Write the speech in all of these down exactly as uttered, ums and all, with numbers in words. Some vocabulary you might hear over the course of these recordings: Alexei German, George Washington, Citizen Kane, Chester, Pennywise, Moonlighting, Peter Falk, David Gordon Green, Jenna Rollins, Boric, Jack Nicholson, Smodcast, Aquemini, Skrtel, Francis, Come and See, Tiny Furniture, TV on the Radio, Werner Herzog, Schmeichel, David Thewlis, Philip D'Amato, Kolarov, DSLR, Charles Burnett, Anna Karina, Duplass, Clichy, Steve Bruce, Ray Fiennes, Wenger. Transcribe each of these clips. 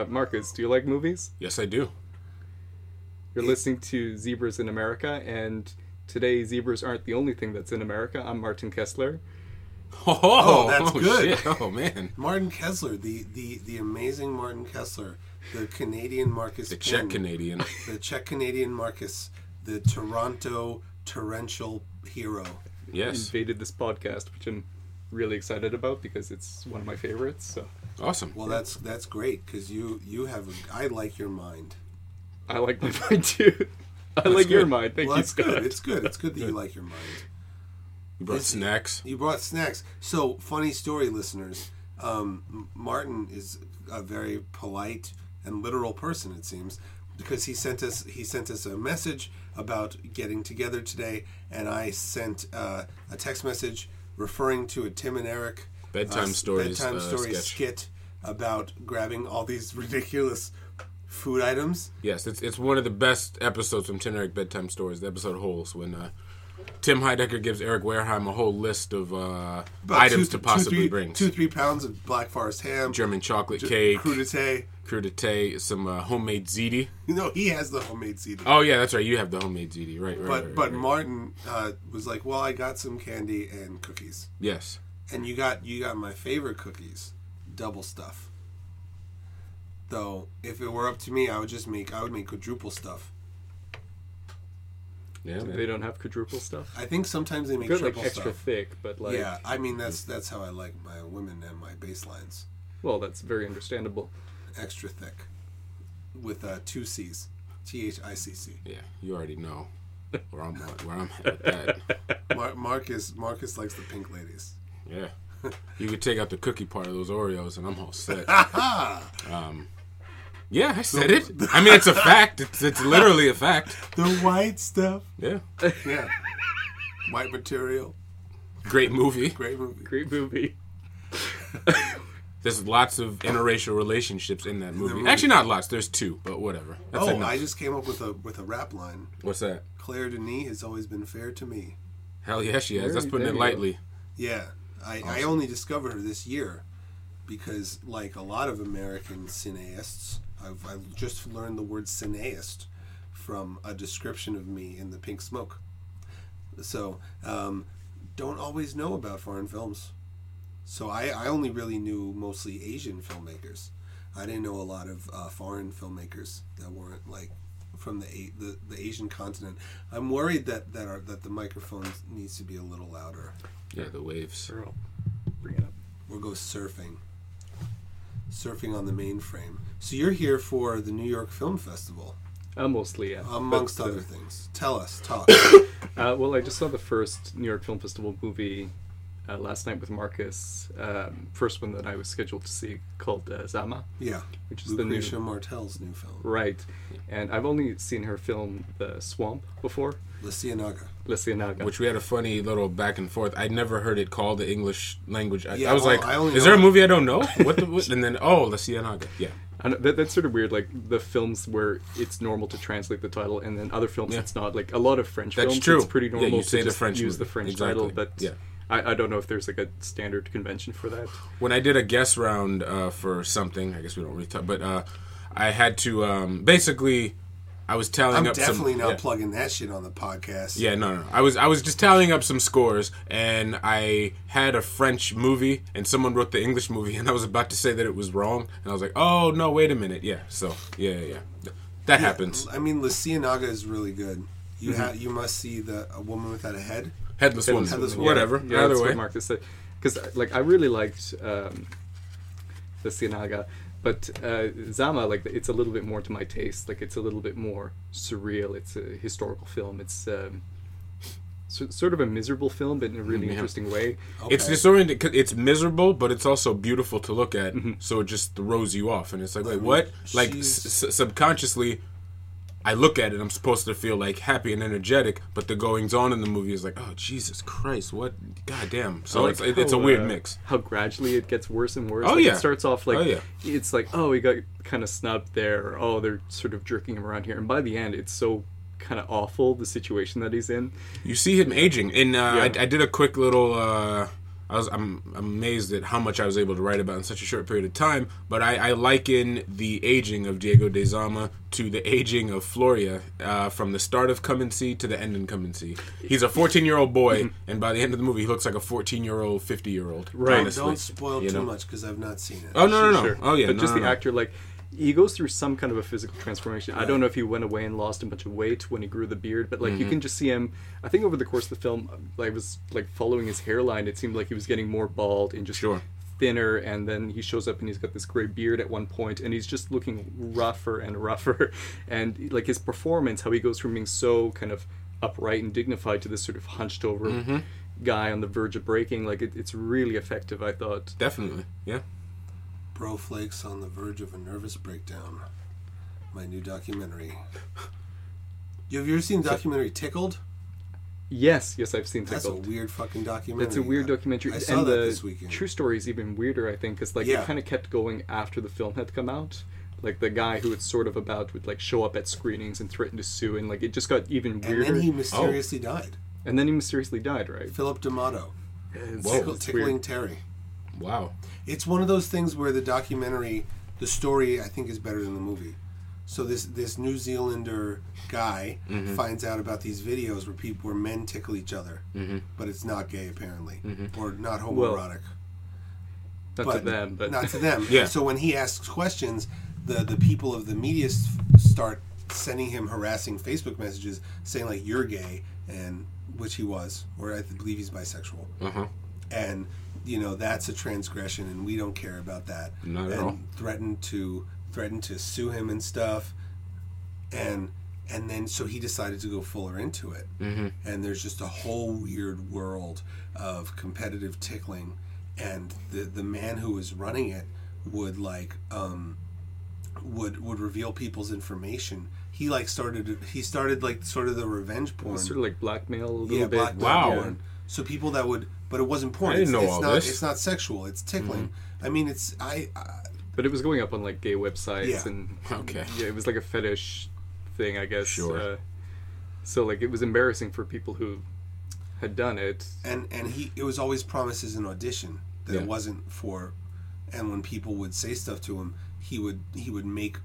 Uh, Marcus, do you like movies? Yes, I do. You're listening to Zebras in America, and today zebras aren't the only thing that's in America. I'm Martin Kessler. Oh, oh that's oh, good. Shit. Oh, man. Martin Kessler, the, the, the amazing Martin Kessler, the Canadian Marcus The Czech Penn, Canadian. The Czech Canadian Marcus, the Toronto torrential hero. Yes. Invaded this podcast, which I'm really excited about because it's one of my favorites. So awesome. Well, that's that's great because you, you have... A, I like your mind. I like my mind, too. I that's like good. your mind. Thank well, you, Scott. Good. It's good. It's good that you like your mind. You brought it's, snacks. You brought snacks. So, funny story, listeners. Um, Martin is a very polite and literal person, it seems, because he sent us he sent us a message about getting together today, and I sent uh, a text message referring to a Tim and Eric bedtime uh, stories bedtime uh, story sketch. skit about grabbing all these ridiculous food items. Yes, it's it's one of the best episodes from Tim and Eric Bedtime Stories. The episode holds when. Uh, Tim Heidecker gives Eric Wareheim a whole list of uh, items two, to possibly two, three, bring. Two, three pounds of Black Forest ham. German chocolate j- cake. Crudité. Crudité. Some uh, homemade ziti. No, he has the homemade ziti. Oh, yeah, that's right. You have the homemade ziti. Right, right, But, right, but right. Martin uh, was like, well, I got some candy and cookies. Yes. And you got you got my favorite cookies. Double stuff. Though, if it were up to me, I would just make, I would make quadruple stuff. Yeah, so they don't have quadruple stuff. I think sometimes they make Good, triple like, stuff. Extra thick, but like yeah, I mean that's that's how I like my women and my bass lines. Well, that's very understandable. Extra thick, with uh, two C's, T H I C C. Yeah, you already know where I'm where I'm at with that. Mar- Marcus Marcus likes the pink ladies. Yeah, you could take out the cookie part of those Oreos, and I'm all set. um. Yeah, I said it. I mean, it's a fact. It's it's literally a fact. The white stuff. Yeah. Yeah. White material. Great movie. Great movie. Great movie. There's lots of interracial relationships in that movie. Actually, not lots. There's two, but whatever. That's oh, enough. I just came up with a with a rap line. What's that? Claire Denis has always been fair to me. Hell yeah, she has. That's putting it lightly. Yeah. I, awesome. I only discovered her this year because, like a lot of American cineasts... I've, I've just learned the word cineast from a description of me in The Pink Smoke. So, um, don't always know about foreign films. So I, I only really knew mostly Asian filmmakers. I didn't know a lot of uh, foreign filmmakers that weren't like from the the, the Asian continent. I'm worried that that, our, that the microphone needs to be a little louder. Yeah, the waves. Or I'll bring it up. Or go surfing. Surfing on the mainframe. So you're here for the New York Film Festival. Uh, mostly, yeah. Amongst but, uh, other things. Tell us, talk. uh, well, I just saw the first New York Film Festival movie uh, last night with Marcus. Um, first one that I was scheduled to see called uh, Zama. Yeah. Which is Lucrecia the new, Martel's new film. Right. And I've only seen her film The Swamp before. La Cienaga. La Cienaga. Which we had a funny little back and forth. I never heard it called the English language. I, yeah, I was well, like, I is there a movie I don't know? What the? What? And then, oh, La Cienaga. Yeah. And that, that's sort of weird, like the films where it's normal to translate the title, and then other films yeah. it's not. Like a lot of French that's films, true. It's pretty normal yeah, you to say the French use movie. The French exactly. title, but yeah. I, I don't know if there's like a standard convention for that. When I did a guest round uh, for something, I guess we don't really talk, but uh, I had to um, basically... I was tallying I'm up some... I'm definitely not yeah. plugging that shit on the podcast. Yeah, no, no. I was I was just tallying up some scores, and I had a French movie, and someone wrote the English movie, and I was about to say that it was wrong, and I was like, oh, no, wait a minute. Yeah, so, yeah, yeah, yeah. That yeah, happens. I mean, La Cienaga is really good. You mm-hmm. ha- you must see the a woman without a head. Headless, Headless woman. Headless woman. Whatever. Yeah, yeah, either that's way. What Marcus said. Because, like, I really liked um, La Cienaga. But uh, Zama, like, it's a little bit more to my taste. Like, it's a little bit more surreal. It's a historical film. It's um, so, sort of a miserable film, but in a really yeah. interesting way. Okay. It's disorienting. Cause it's miserable, but it's also beautiful to look at. Mm-hmm. So it just throws you off, and it's like, like what? She's... Like s- subconsciously, I look at it. I'm supposed to feel like happy and energetic, but the goings on in the movie is like, oh Jesus Christ, what? Goddamn! So like it's, how, it's a weird uh, mix. How gradually it gets worse and worse. Oh like yeah. It starts off like oh, yeah. it's like oh he got kind of snubbed there. Or, oh they're sort of jerking him around here, and by the end it's so kind of awful the situation that he's in. You see him aging, and uh, yeah. I, I did a quick little. Uh, I was, I'm amazed at how much I was able to write about in such a short period of time, but I, I liken the aging of Diego de Zama to the aging of Floria uh, from the start of Come and See to the end in Come and See. He's a fourteen-year-old boy, and by the end of the movie, he looks like a fourteen-year-old, fifty-year-old. Right. Honestly, don't spoil you know? too much, because I've not seen it. Oh, no, no, no. Sure. Oh, yeah, But no, just no, the no. actor, like... He goes through some kind of a physical transformation. Right. I don't know if he went away and lost a bunch of weight when he grew the beard, but like mm-hmm. you can just see him. I think over the course of the film, I was like following his hairline. It seemed like he was getting more bald and just sure. thinner. And then he shows up and he's got this gray beard at one point, and he's just looking rougher and rougher. And like his performance, how he goes from being so kind of upright and dignified to this sort of hunched over mm-hmm. guy on the verge of breaking. Like it, it's really effective, I thought. Definitely, yeah. Bro Flakes on the Verge of a Nervous Breakdown. My new documentary. Have you ever seen the documentary Tickled? Yes, yes, I've seen Tickled. That's a weird fucking documentary. It's a weird documentary. I saw and that the this weekend. True story is even weirder, I think, because like yeah. it kind of kept going after the film had come out. Like the guy who it's sort of about would like show up at screenings and threaten to sue, and like it just got even weirder. And then he mysteriously oh. died. And then he mysteriously died, right? Philip D'Amato. Tickle, tickling weird. Terry. Wow. It's one of those things where the documentary, the story, I think, is better than the movie. So this this New Zealander guy mm-hmm. finds out about these videos where people where men tickle each other, mm-hmm. but it's not gay, apparently, mm-hmm. or not homoerotic. Well, not but, to them. But not to them. yeah. So when he asks questions, the, the people of the media start sending him harassing Facebook messages saying, like, you're gay, and which he was, or I believe he's bisexual. Uh-huh. And... you know, that's a transgression, and we don't care about that. Not and at all. Threatened to threatened to sue him and stuff, and and then so he decided to go fuller into it. Mm-hmm. And there's just a whole weird world of competitive tickling, and the the man who was running it would like um, would would reveal people's information. He like started he started like sort of the revenge porn, sort of like blackmail a little yeah, bit. Blackmail wow. Porn. So people that would. But it wasn't porn. I didn't it's, know it's all not, this. It's not sexual. It's tickling. Mm-hmm. I mean, it's... I. I but it was going up on, like, gay websites. Yeah. And, okay. Yeah, it was like a fetish thing, I guess. Sure. Uh, so, like, it was embarrassing for people who had done it. And and he, it was always promised as an audition that yeah. it wasn't for... And when people would say stuff to him, he would he would make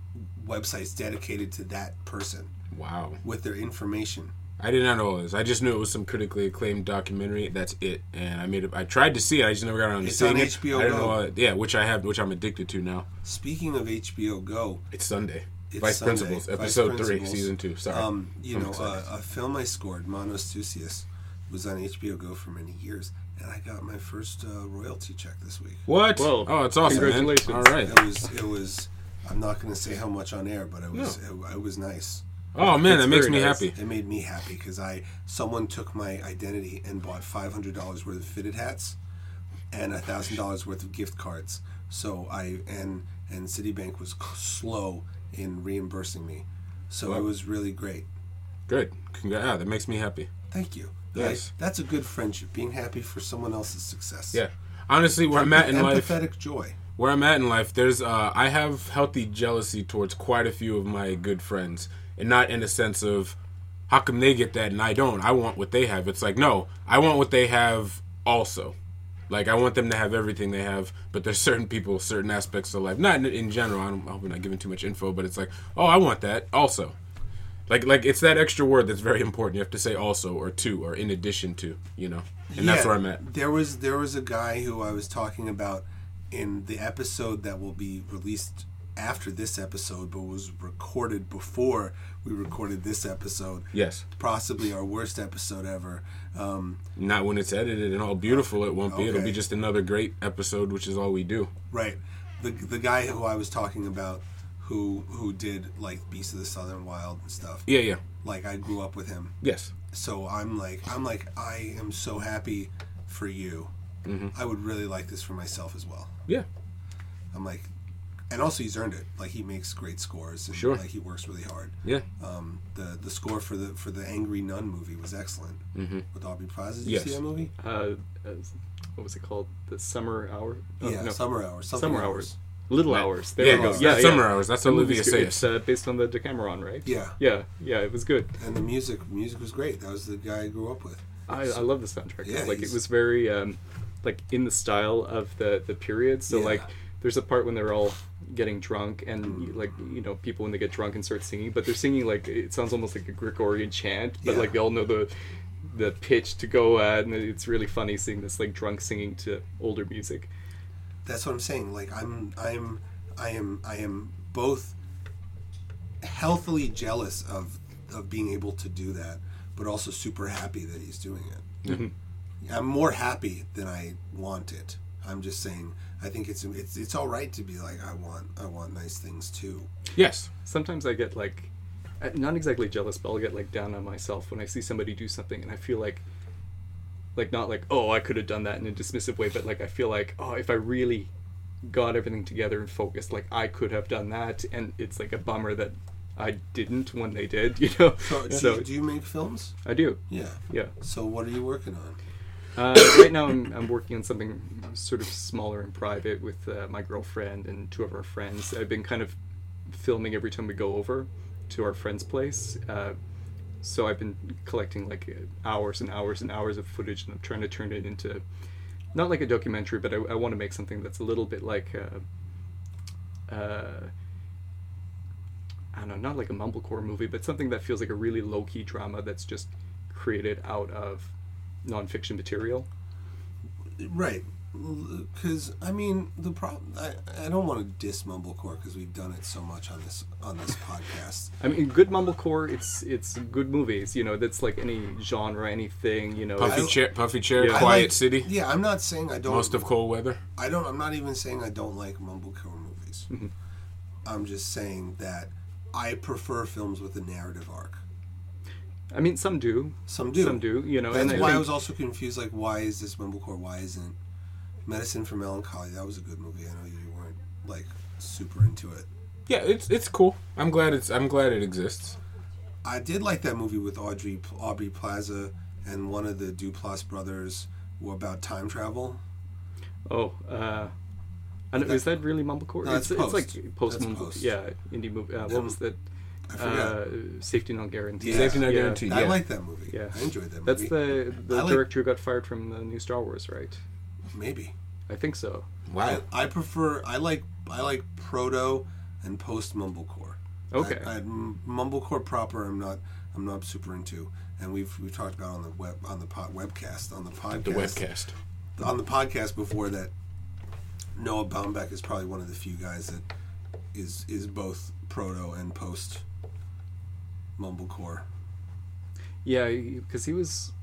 websites dedicated to that person. Wow. With their information. I did not know all this. I just knew it was some critically acclaimed documentary. That's it. And I made it. I tried to see it. I just never got around to seeing it. It's on H B O Go. I don't know how, yeah, which I have, which I'm addicted to now. Speaking of H B O Go, it's Sunday. It's Vice Sunday. Principals, episode Vice three, Principals. season two. Sorry, um, you I'm know, uh, a film I scored, Monostusius, was on H B O Go for many years, and I got my first uh, royalty check this week. What? Whoa. Oh, it's awesome! Congratulations! Man. All right. It was. It was. I'm not going to say how much on air, but it was. No. It, it was nice. Oh man, that makes me nice. happy. It made me happy because I someone took my identity and bought five hundred dollars worth of fitted hats and a thousand dollars worth of gift cards. So I and and Citibank was slow in reimbursing me, so wow. it was really great. Good, yeah, that makes me happy. Thank you. Yes, I, that's a good friendship. Being happy for someone else's success. Yeah, honestly, where I'm at in life, empathetic joy. Where I'm at in life, there's uh, I have healthy jealousy towards quite a few of my good friends. And not in the sense of, how come they get that and I don't? I want what they have. It's like, no, I want what they have also. Like, I want them to have everything they have, but there's certain people, certain aspects of life. Not in, in general. I don't, I hope I'm not giving too much info, but it's like, oh, I want that also. Like, like it's that extra word that's very important. You have to say also or to or in addition to, you know. And yeah, that's where I'm at. There was, there was a guy who I was talking about in the episode that will be released after this episode, but was recorded before we recorded this episode. Yes. Possibly our worst episode ever. Um, Not when it's edited and all beautiful, it won't be. Okay. It'll be just another great episode, which is all we do. Right. The the guy who I was talking about, who who did, like, Beasts of the Southern Wild and stuff. Yeah, yeah. Like, I grew up with him. Yes. So I'm like, I'm like, I am so happy for you. Mm-hmm. I would really like this for myself as well. Yeah. I'm like... And also, he's earned it. Like, he makes great scores. And, sure. Like, he works really hard. Yeah. Um. The the score for the for the Angry Nun movie was excellent. Mm-hmm. With Aubrey Plaza, did yes. you see that movie? Uh, what was it called? The Summer Hour. Oh, yeah, no. Summer Hours. Summer Hours. Little right. Hours. There yeah, we go. Yeah, yeah, yeah. Summer Hours. That's Olivia Sayers. It's uh, based on the Decameron, right? Yeah. Yeah. Yeah. It was good. And the music, music was great. That was the guy I grew up with. I, so, I love the soundtrack. Yeah, like it was very. Um, like in the style of the the period. So yeah. like there's a part when they're all getting drunk and like, you know, people when they get drunk and start singing, but they're singing like, it sounds almost like a Gregorian chant, but yeah. like they all know the the pitch to go at, and it's really funny seeing this like drunk singing to older music. That's what I'm saying. Like I'm I'm I am I am both healthily jealous of of being able to do that, but also super happy that he's doing it. Mm-hmm. I'm more happy than I want it. I'm just saying, I think it's it's it's all right to be like, I want I want nice things too. Yes. Sometimes I get like, not exactly jealous, but I'll get like down on myself when I see somebody do something, and I feel like, like not like, oh, I could have done that in a dismissive way, but like I feel like, oh, if I really got everything together and focused, like I could have done that, and it's like a bummer that I didn't when they did, you know. So, so do, you, do you make films? I do. Yeah. Yeah. So what are you working on? Uh, right now I'm, I'm working on something sort of smaller and private with uh, my girlfriend and two of our friends. I've been kind of filming every time we go over to our friend's place. Uh, so I've been collecting like hours and hours and hours of footage, and I'm trying to turn it into, not like a documentary, but I, I want to make something that's a little bit like, uh, uh, I don't know, not like a mumblecore movie, but something that feels like a really low-key drama that's just created out of nonfiction material. Right. Because, I mean, the problem, I, I don't want to diss mumblecore because we've done it so much on this on this podcast. I mean, good mumblecore, it's it's good movies, you know, that's like any genre, anything, you know. Puffy I, Chair, Puffy Chair, yeah. Quiet like, City. Yeah, I'm not saying I don't. Most of Cold Weather. I don't, I'm not even saying I don't like mumblecore movies. Mm-hmm. I'm just saying that I prefer films with a narrative arc. I mean, some do. Some do. Some do, you know. That's and why I, think, I was also confused, like, why is this mumblecore? Why isn't Medicine for Melancholy? That was a good movie. I know you weren't like super into it. Yeah, it's it's cool. I'm glad it's I'm glad it exists. I did like that movie with Audrey Aubrey Plaza and one of the Duplass brothers about time travel. Oh, uh, I don't, that, is that really mumblecore? No, it's, it's like post mumblecore. Yeah, indie movie. Uh, what was that? I forgot. Uh, Safety Not Guaranteed. Yeah. Safety Not yeah. Guaranteed. I yeah. like that movie. Yeah, I enjoyed that movie. That's the the like, director who got fired from the new Star Wars, right? Maybe. I think so. Wow. I, I prefer. I like. I like proto and post mumblecore. Okay. I, I, mumblecore proper, I'm not. I'm not super into. And we've we've talked about on the web on the pod, webcast on the podcast the webcast on the podcast before that. Noah Baumbach is probably one of the few guys that is is both proto and post mumblecore. Yeah, because he was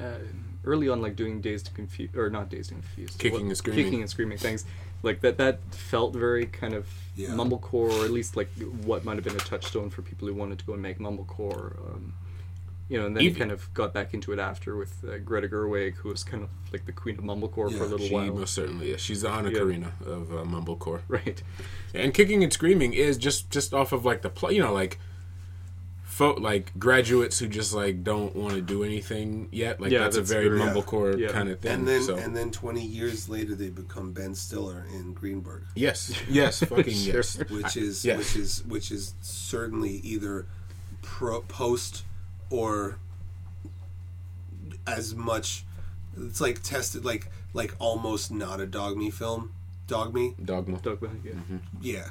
uh, early on, like doing Dazed and Confused, or not Dazed and Confused, kicking what, and screaming, kicking and screaming things like that. That felt very kind of yeah. mumblecore, or at least like what might have been a touchstone for people who wanted to go and make mumblecore. Um, you know, and then Even. he kind of got back into it after with uh, Greta Gerwig, who was kind of like the queen of mumblecore yeah, for a little she while. She most certainly is. She's the Anna yeah. Karina of uh, mumblecore, right? And kicking and screaming is just just off of like the play, you know, like. Like graduates who just like don't want to do anything yet. Like yeah, that's, that's a very true. mumblecore yeah. Yeah. kind of thing. And then, so. and then twenty years later, they become Ben Stiller in Greenberg. Yes, yes, fucking sure. yes. Which is yes. which is which is certainly either pro, post or as much. It's like tested, like like almost not a Dogme film. Dogme. Dogma. Dogma. Yeah. Mm-hmm. Yeah.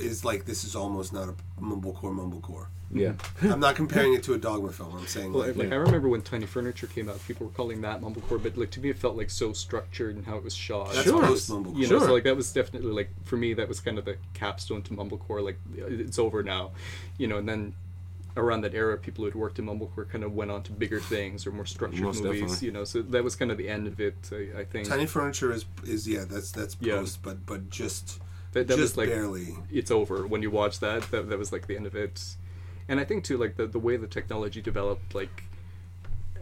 Is like this is almost not a mumblecore mumblecore. Yeah, I'm not comparing it to a Dogma film. I'm saying well, like, like yeah. I remember when Tiny Furniture came out, people were calling that mumblecore, but like to me it felt like so structured and how it was shot. That's sure. post mumblecore. You know, sure. So like that was definitely like for me that was kind of the capstone to mumblecore. Like it's over now, you know. And then around that era, people who'd worked in mumblecore kind of went on to bigger things or more structured Most movies. Definitely. You know, so that was kind of the end of it. I, I think Tiny Furniture is is yeah that's that's post, yeah. but but just. That, that just was like, barely. It's over. When you watch that, that, that was like the end of it. And I think too, like the, the way the technology developed, like,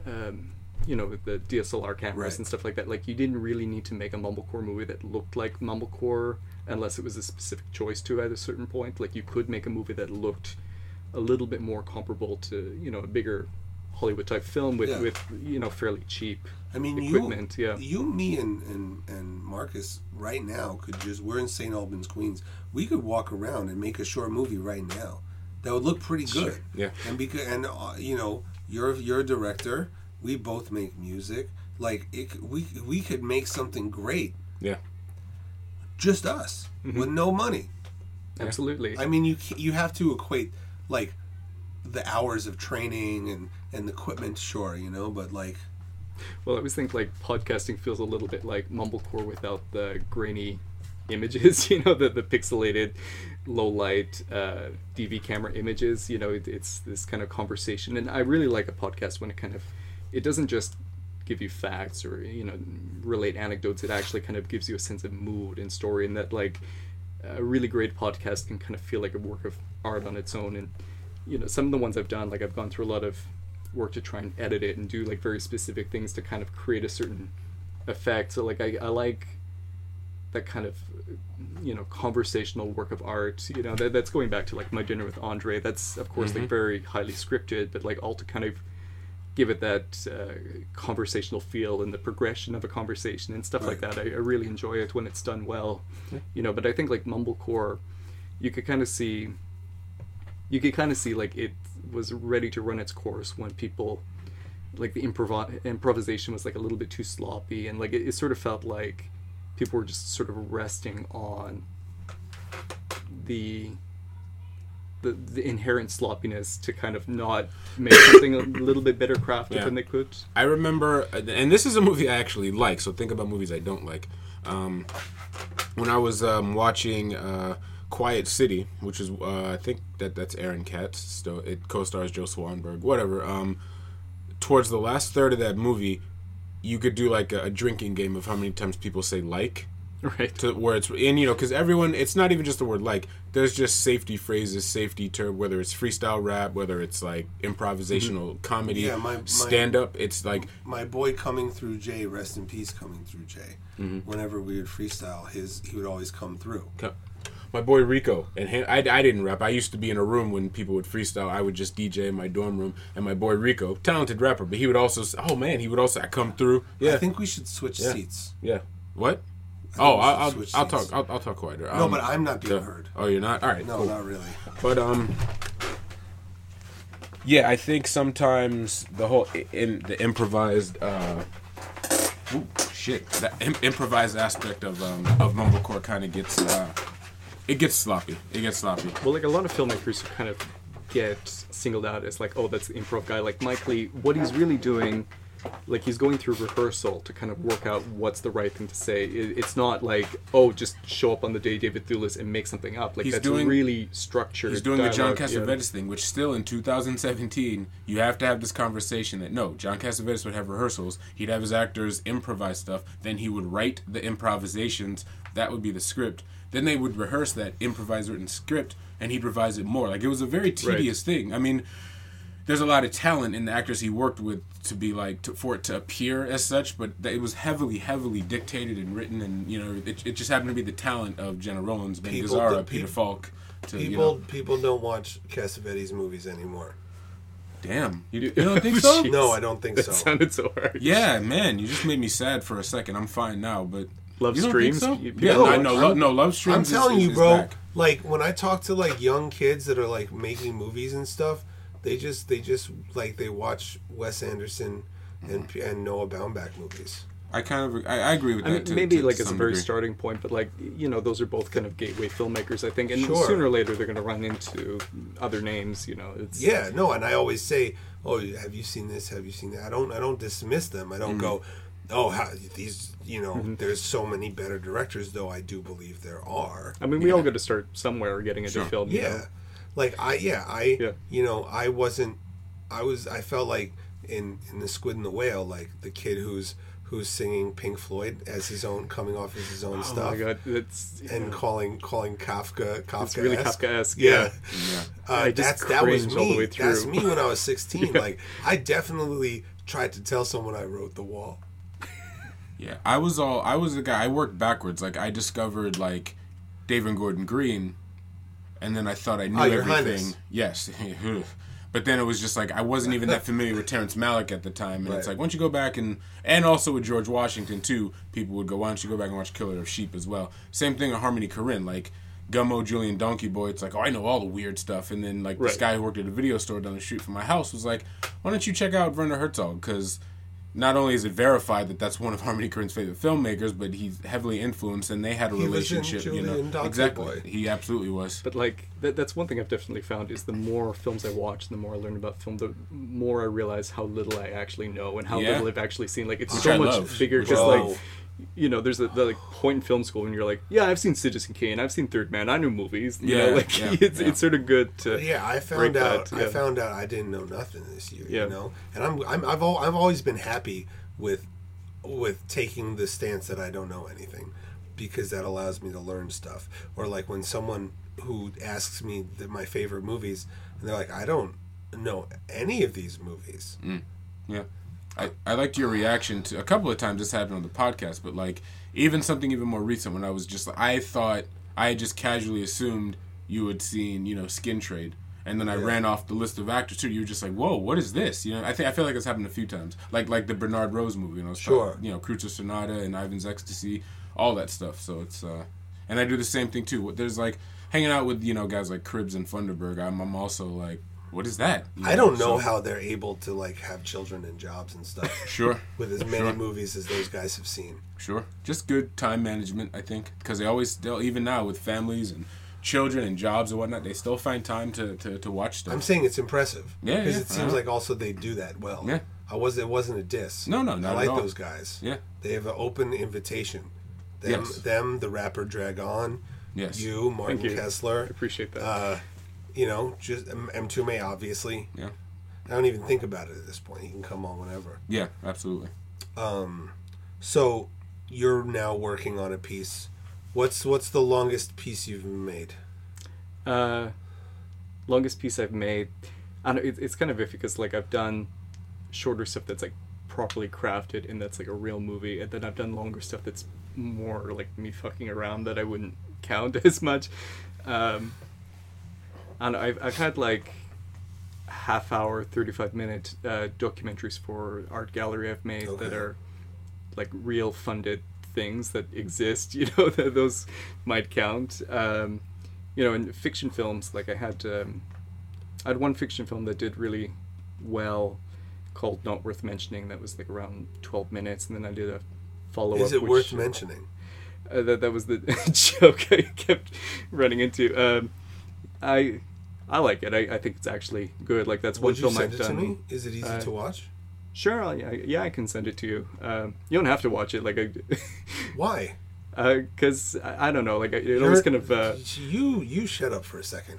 um, you know, with the D S L R cameras right. and stuff like that, like you didn't really need to make a mumblecore movie that looked like mumblecore unless it was a specific choice to at a certain point. Like you could make a movie that looked a little bit more comparable to, you know, a bigger Hollywood type film with, yeah. with you know, fairly cheap I mean, equipment. You, yeah. you, me, and, and, and Marcus right now could just, we're in Saint Albans, Queens. We could walk around and make a short movie right now that would look pretty good. Sure. Yeah. And, because, and uh, you know, you're, you're a director. We both make music. Like, it, we we could make something great. Yeah. Just us mm-hmm. with no money. Absolutely. I mean, you you have to equate like the hours of training and and the equipment, sure, you know, but like. Well, I always think like podcasting feels a little bit like mumblecore without the grainy images, you know, the the pixelated, low light uh, D V camera images. You know, it, it's this kind of conversation, and I really like a podcast when it kind of it doesn't just give you facts or, you know, relate anecdotes. It actually kind of gives you a sense of mood and story, and that like a really great podcast can kind of feel like a work of art on its own. And, you know, some of the ones I've done, like I've gone through a lot of work to try and edit it and do like very specific things to kind of create a certain effect. So like I, I like that kind of, you know, conversational work of art, you know, that, that's going back to like my dinner with Andre. That's of course mm-hmm. like very highly scripted, but like all to kind of give it that uh, conversational feel and the progression of a conversation and stuff right. like that. I, I really enjoy it when it's done well, okay. you know, but I think like mumblecore, you could kind of see, you could kind of see like it was ready to run its course when people, like the improv- improvisation was like a little bit too sloppy, and like it, it sort of felt like people were just sort of resting on the The, the inherent sloppiness to kind of not make something a little bit better crafted yeah. than they could. I remember, and this is a movie I actually like, so think about movies I don't like. Um, when I was um, watching uh, Quiet City, which is, uh, I think that that's Aaron Katz, so it co-stars Joe Swanberg, whatever, um, towards the last third of that movie, you could do like a, a drinking game of how many times people say like. Right. To where it's, and you know, because everyone, it's not even just the word like, there's just safety phrases, safety term, whether it's freestyle rap, whether it's like improvisational mm-hmm. comedy, yeah, my, my, stand-up, it's like... My boy Coming Through Jay, rest in peace Coming Through Jay, mm-hmm. whenever we would freestyle, his he would always come through. Come. My boy Rico, and him, I, I didn't rap, I used to be in a room when people would freestyle, I would just D J in my dorm room, and my boy Rico, talented rapper, but he would also, oh man, he would also come through. Yeah. I think we should switch yeah. seats. Yeah. What? Oh, I'll I'll, I'll talk I'll, I'll talk quieter. Um, no, but I'm not being heard. Oh, you're not? All right. No, cool. Not really. But um, yeah, I think sometimes the whole in the improvised uh, ooh, shit, the im- improvised aspect of um of mumblecore kind of gets uh, it gets sloppy. It gets sloppy. Well, like a lot of filmmakers who kind of get singled out as like, oh, that's the improv guy. Like Mike Leigh, what he's really doing. Like he's going through rehearsal to kind of work out what's the right thing to say. It, it's not like, oh, just show up on the day David Thewlis and make something up. Like he's that's doing, really structured. He's doing dialogue, the John Cassavetes yeah. thing, which still in two thousand seventeen, you have to have this conversation that no, John Cassavetes would have rehearsals. He'd have his actors improvise stuff. Then he would write the improvisations. That would be the script. Then they would rehearse that improvised written script, and he'd revise it more. Like it was a very tedious right. thing. I mean... There's a lot of talent in the actors he worked with to be like to, for it to appear as such, but it was heavily, heavily dictated and written, and you know, it, it just happened to be the talent of Jenna Rollins, Ben Gazzara, Peter Falk. To, people, you know. People don't watch Cassavetes movies anymore. Damn, you, do, you don't think so? No, I don't think that so. That sounded so hard. Yeah, man, you just made me sad for a second. I'm fine now, but Love you don't Streams. Think so? You, yeah, no, I know. Lo, no, Love Streams. I'm is, telling you, is, is bro. Back. Like when I talk to like young kids that are like making movies and stuff. They just, they just like they watch Wes Anderson and and Noah Baumbach movies. I kind of, I, I agree with that. I mean, to, maybe to, like to it's a very degree. Starting point, but like you know, those are both kind of gateway filmmakers, I think. And sure. sooner or later, they're going to run into other names. You know, it's yeah, no. And I always say, oh, have you seen this? Have you seen that? I don't, I don't dismiss them. I don't mm-hmm. go, oh, how, these. You know, mm-hmm. there's so many better directors, though. I do believe there are. I mean, we yeah. all got to start somewhere getting into sure. film. Yeah. You know? Like, I, yeah, I, yeah. you know, I wasn't, I was, I felt like in, in The Squid and the Whale, like the kid who's, who's singing Pink Floyd as his own, coming off as his own oh stuff. Oh my God, that's... And yeah. calling, calling Kafka, Kafka-esque. It's really Kafka-esque, yeah. yeah. Uh, I just that's, that was me. All the way through. That's me when I was sixteen. yeah. Like, I definitely tried to tell someone I wrote The Wall. yeah, I was all, I was the guy, I worked backwards. Like, I discovered, like, David Gordon Green... And then I thought I knew oh, everything. Yes. But then it was just like, I wasn't even that familiar with Terrence Malick at the time. And right. it's like, once you go back and... And also with George Washington, too, people would go, why don't you go back and watch Killer of Sheep as well? Same thing with Harmony Korine. Like, Gummo, Julian Donkey Boy, it's like, oh, I know all the weird stuff. And then, like, right. this guy who worked at a video store down the street from my house was like, why don't you check out Werner Herzog? Because... not only is it verified that that's one of Harmony Korine's favorite filmmakers, but he's heavily influenced, and they had a he relationship. Was in Julie you know, and Doctor exactly. Boy. He absolutely was. But like that, that's one thing I've definitely found is the more films I watch, the more I learn about film, the more I realize how little I actually know and how yeah. little I've actually seen. Like it's Which so I much love. bigger. Because like you know, there's a the, like point in film school when you're like, yeah, I've seen Citizen Kane, I've seen Third Man, I knew movies. You yeah, know, like yeah, it's yeah. it's sort of good to yeah. I found out that, yeah. I found out I didn't know nothing this year. Yeah. You know, and I'm, I'm I've all, I've always been happy with with taking the stance that I don't know anything, because that allows me to learn stuff. Or like when someone who asks me the, my favorite movies, and they're like, I don't know any of these movies. Mm. Yeah. I, I liked your reaction to a couple of times this happened on the podcast, but like even something even more recent when I was just like, I thought I had just casually assumed you had seen, you know, Skin Trade, and then I yeah. ran off the list of actors too. You were just like, whoa, what is this? You know, I think I feel like it's happened a few times, like like the Bernard Rose movie, you know, sure, talking, you know, Kreutzer Sonata and Ivan's Ecstasy, all that stuff. So it's uh, and I do the same thing too. There's like hanging out with you know guys like Cribs and Funderburg. I'm I'm also like. What is that? You know, I don't know so. how they're able to like have children and jobs and stuff. Sure. With as many sure. movies as those guys have seen. Sure. Just good time management, I think, because they always still, even now with families and children and jobs and whatnot, they still find time to, to, to watch stuff. I'm saying it's impressive. Yeah. Because yeah. it seems uh-huh. like also they do that well. Yeah. I was it wasn't a diss. No, no, not I like at all. Those guys. Yeah. They have an open invitation. Them, yes. them, the rapper Dragon. Yes. You, Martin Thank you. Kessler. I appreciate that. Uh, You know, just M two M A, obviously. Yeah. I don't even think about it at this point. You can come on whenever. Yeah, absolutely. Um, so you're now working on a piece. What's what's the longest piece you've made? Uh, longest piece I've made. I don't. It, it's kind of iffy because like I've done shorter stuff that's like properly crafted and that's like a real movie, and then I've done longer stuff that's more like me fucking around that I wouldn't count as much. Um, And I've I've had like half hour, thirty five minute uh, documentaries for art gallery I've made okay. that are like real funded things that exist. You know, that those might count. Um, you know, in fiction films, like I had um, I had one fiction film that did really well called Not Worth Mentioning. That was like around twelve minutes, and then I did a follow up. Is it which, worth mentioning? Uh, that that was the joke I kept running into. Um, I I like it. I, I think it's actually good. Like that's one Would you film send I've it done. To me? Is it easy uh, to watch? Sure. I, I, yeah, I can send it to you. Um, you don't have to watch it. Like I, why? Because uh, I, I don't know. Like it You're, always kind of uh, you. You shut up for a second.